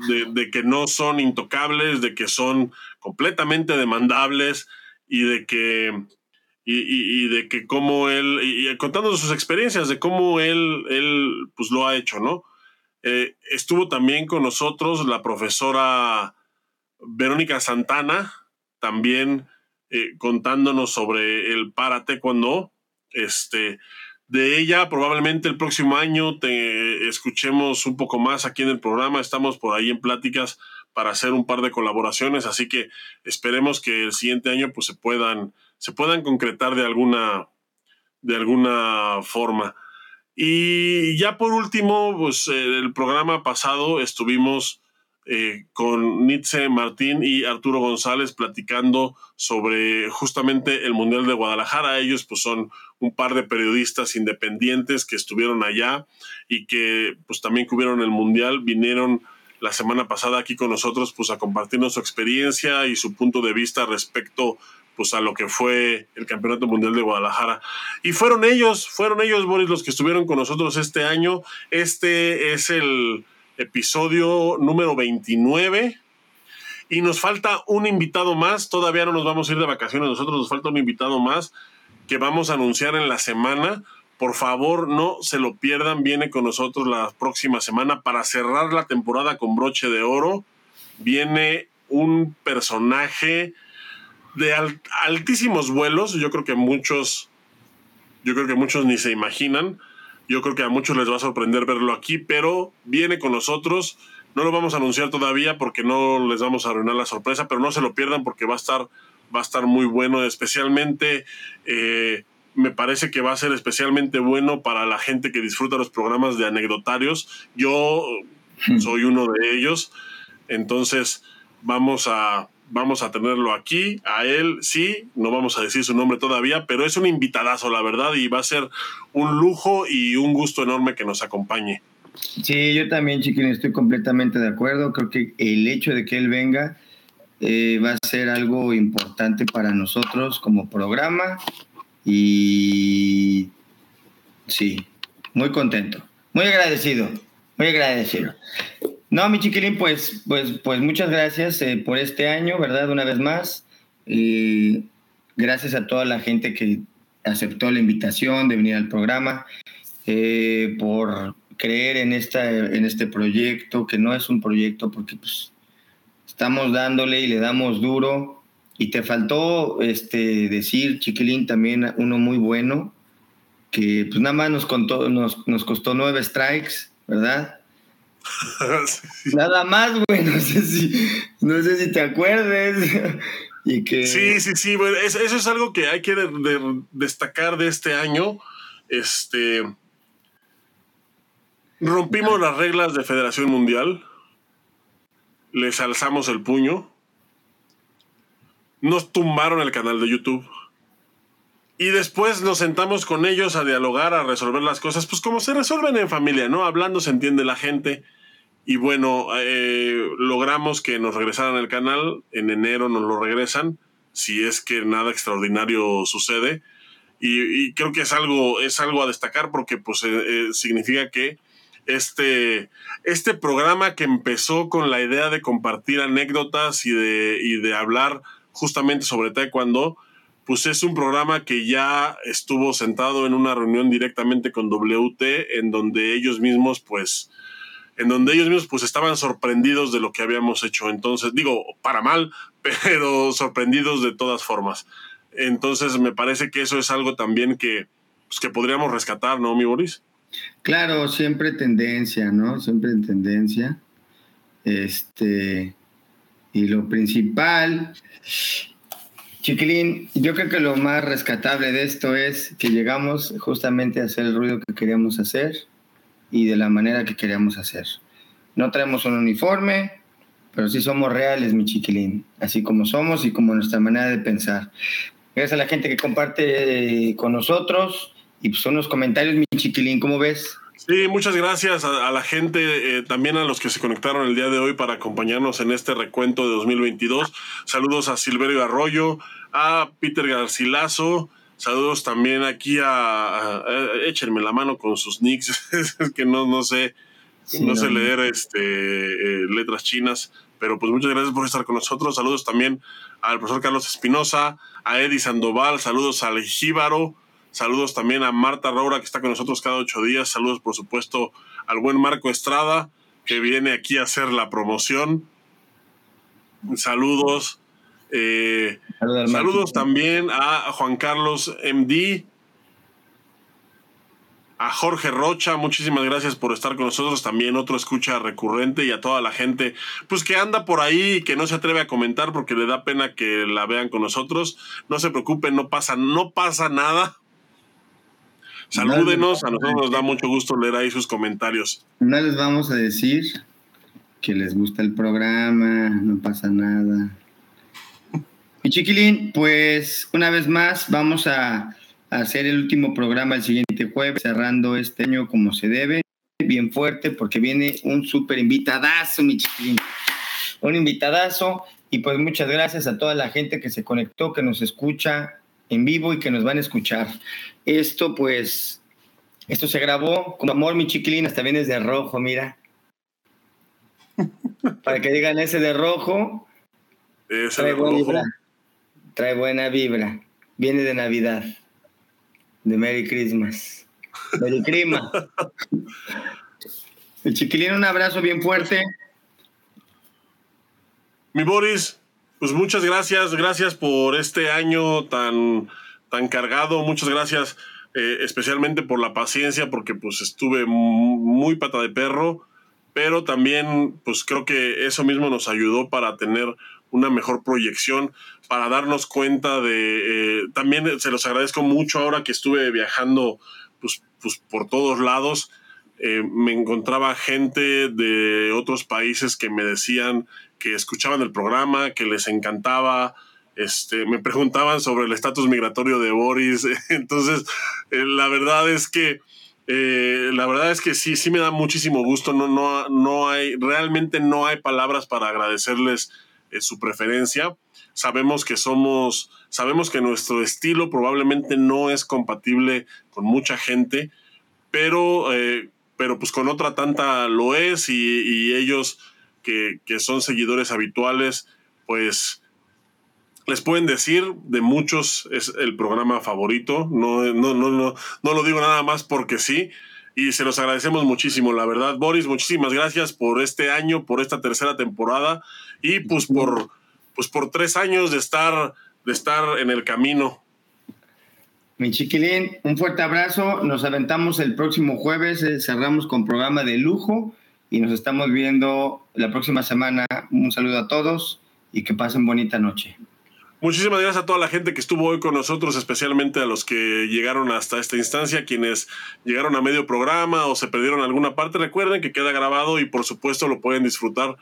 de que no son intocables, de que son completamente demandables y de que cómo él, y contando sus experiencias de cómo él pues lo ha hecho, ¿no? Estuvo también con nosotros la profesora Verónica Santana, también contándonos sobre el Taekwondo. De ella probablemente el próximo año te escuchemos un poco más aquí en el programa. Estamos por ahí en pláticas para hacer un par de colaboraciones, así que esperemos que el siguiente año pues se puedan concretar de alguna forma. Y ya por último, pues el programa pasado estuvimos con Nitze Martín y Arturo González platicando sobre justamente el Mundial de Guadalajara. Ellos pues son un par de periodistas independientes que estuvieron allá y que pues también cubrieron el Mundial, vinieron la semana pasada aquí con nosotros pues a compartirnos su experiencia y su punto de vista respecto pues a lo que fue el Campeonato Mundial de Guadalajara. Y fueron ellos, Boris, los que estuvieron con nosotros este año. Este es el episodio número 29 y nos falta un invitado más. Todavía no nos vamos a ir de vacaciones nosotros, nos falta un invitado más que vamos a anunciar en la semana. Por favor, no se lo pierdan, viene con nosotros la próxima semana para cerrar la temporada con broche de oro. Viene un personaje de altísimos vuelos, yo creo que muchos ni se imaginan. Yo creo que a muchos les va a sorprender verlo aquí, pero viene con nosotros. No lo vamos a anunciar todavía porque no les vamos a arruinar la sorpresa, pero no se lo pierdan porque va a estar muy bueno. Especialmente, me parece que va a ser especialmente bueno para la gente que disfruta los programas de anecdotarios. Yo soy uno de ellos, entonces vamos a tenerlo aquí, a él, sí, no vamos a decir su nombre todavía, pero es un invitadazo, la verdad, y va a ser un lujo y un gusto enorme que nos acompañe. Sí, yo también, Chiquín, estoy completamente de acuerdo. Creo que el hecho de que él venga va a ser algo importante para nosotros como programa y sí, muy contento, muy agradecido. No, mi chiquilín, pues muchas gracias por este año, ¿verdad? Una vez más. Gracias a toda la gente que aceptó la invitación de venir al programa, por creer en este proyecto, que no es un proyecto porque pues, estamos dándole y le damos duro. Y te faltó decir, chiquilín, también uno muy bueno, que pues nada más nos costó 9 strikes, ¿verdad? Sí. Nada más, güey, no sé si te acuerdes. Y que... Sí, bueno, eso es algo que hay que destacar de este año. Rompimos las reglas de Federación Mundial, les alzamos el puño, nos tumbaron el canal de YouTube y después nos sentamos con ellos a dialogar, a resolver las cosas, pues como se resuelven en familia, ¿no? Hablando se entiende la gente. Y bueno, logramos que nos regresaran el canal. En enero nos lo regresan, si es que nada extraordinario sucede. Y creo que es algo a destacar porque pues, significa que este programa que empezó con la idea de compartir anécdotas y de hablar justamente sobre taekwondo, pues es un programa que ya estuvo sentado en una reunión directamente con WT, en donde ellos mismos pues estaban sorprendidos de lo que habíamos hecho. Entonces, digo, para mal, pero sorprendidos de todas formas. Entonces, me parece que eso es algo también que podríamos rescatar, ¿no, mi Boris? Claro, siempre tendencia, ¿no? Siempre en tendencia. Y lo principal, chiquilín, yo creo que lo más rescatable de esto es que llegamos justamente a hacer el ruido que queríamos hacer y de la manera que queríamos hacer. No traemos un uniforme, pero sí somos reales, mi chiquilín, así como somos y como nuestra manera de pensar. Gracias a la gente que comparte con nosotros y pues unos comentarios, mi chiquilín, ¿cómo ves? Sí, muchas gracias a la gente, también a los que se conectaron el día de hoy para acompañarnos en este recuento de 2022. Saludos a Silverio Arroyo, a Peter Garcilazo. Saludos también aquí a échenme la mano con sus nicks. Es que no sé leer letras chinas, pero pues muchas gracias por estar con nosotros. Saludos también al profesor Carlos Espinosa, a Eddie Sandoval, saludos al Jíbaro, saludos también a Marta Roura que está con nosotros cada 8 días, saludos por supuesto al buen Marco Estrada que viene aquí a hacer la promoción, saludos. Saludos también a Juan Carlos MD, a Jorge Rocha, muchísimas gracias por estar con nosotros, también otro escucha recurrente, y a toda la gente pues que anda por ahí y que no se atreve a comentar porque le da pena que la vean con nosotros. No se preocupen, no pasa nada. Salúdenos, a nosotros nos da mucho gusto leer ahí sus comentarios. No les vamos a decir que les gusta el programa, no pasa nada. Mi chiquilín, pues una vez más vamos a hacer el último programa el siguiente jueves, cerrando este año como se debe, bien fuerte, porque viene un súper invitadazo, mi chiquilín. Un invitadazo, y pues muchas gracias a toda la gente que se conectó, que nos escucha en vivo y que nos van a escuchar. Esto se grabó con amor, mi chiquilín, hasta vienes de rojo, mira. Para que digan ese de rojo. Ese de rojo. Trae buena vibra. Viene de Navidad. De Merry Christmas. Merry Crima. El chiquilín, un abrazo bien fuerte. Mi Boris, pues muchas gracias. Gracias por este año tan cargado. Muchas gracias especialmente por la paciencia, porque pues estuve muy pata de perro, pero también pues creo que eso mismo nos ayudó para tener una mejor proyección, para darnos cuenta de... también se los agradezco mucho ahora que estuve viajando pues por todos lados. Me encontraba gente de otros países que me decían que escuchaban el programa, que les encantaba, me preguntaban sobre el estatus migratorio de Boris. Entonces, la verdad es que sí me da muchísimo gusto. Realmente no hay palabras para agradecerles su preferencia. Sabemos que nuestro estilo probablemente no es compatible con mucha gente, pero pues con otra tanta lo es, y ellos que son seguidores habituales, pues les pueden decir, de muchos es el programa favorito. No lo digo nada más porque sí, y se los agradecemos muchísimo, la verdad. Boris, muchísimas gracias por este año, por esta tercera temporada, y pues por 3 años de estar en el camino. Mi chiquilín, un fuerte abrazo. Nos aventamos el próximo jueves, cerramos con programa de lujo y nos estamos viendo la próxima semana. Un saludo a todos y que pasen bonita noche. Muchísimas gracias a toda la gente que estuvo hoy con nosotros, especialmente a los que llegaron hasta esta instancia, quienes llegaron a medio programa o se perdieron alguna parte. Recuerden que queda grabado y por supuesto lo pueden disfrutar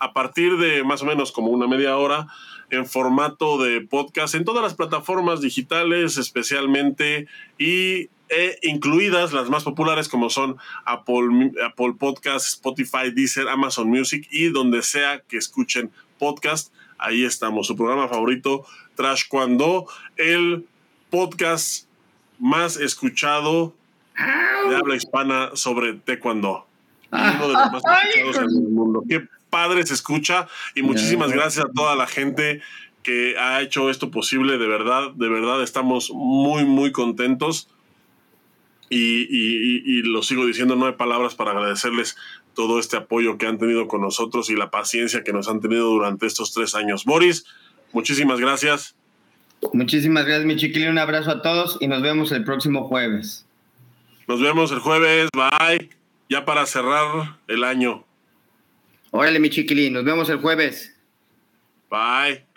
a partir de más o menos como una media hora, en formato de podcast, en todas las plataformas digitales, especialmente incluidas las más populares, como son Apple Podcasts, Spotify, Deezer, Amazon Music, y donde sea que escuchen podcast, ahí estamos. Su programa favorito, Trash Kwon Do, el podcast más escuchado de habla hispana sobre taekwondo. Uno de los más escuchados en el mundo. ¡Qué padre se escucha! Y muchísimas gracias a toda la gente que ha hecho esto posible. De verdad estamos muy muy contentos, y lo sigo diciendo, no hay palabras para agradecerles todo este apoyo que han tenido con nosotros y la paciencia que nos han tenido durante estos 3 años. Boris, muchísimas gracias. Muchísimas gracias, mi chiquilín. Un abrazo a todos y nos vemos el próximo jueves. Nos vemos el jueves. Bye. Ya para cerrar el año. Órale, mi chiquilín, nos vemos el jueves. Bye.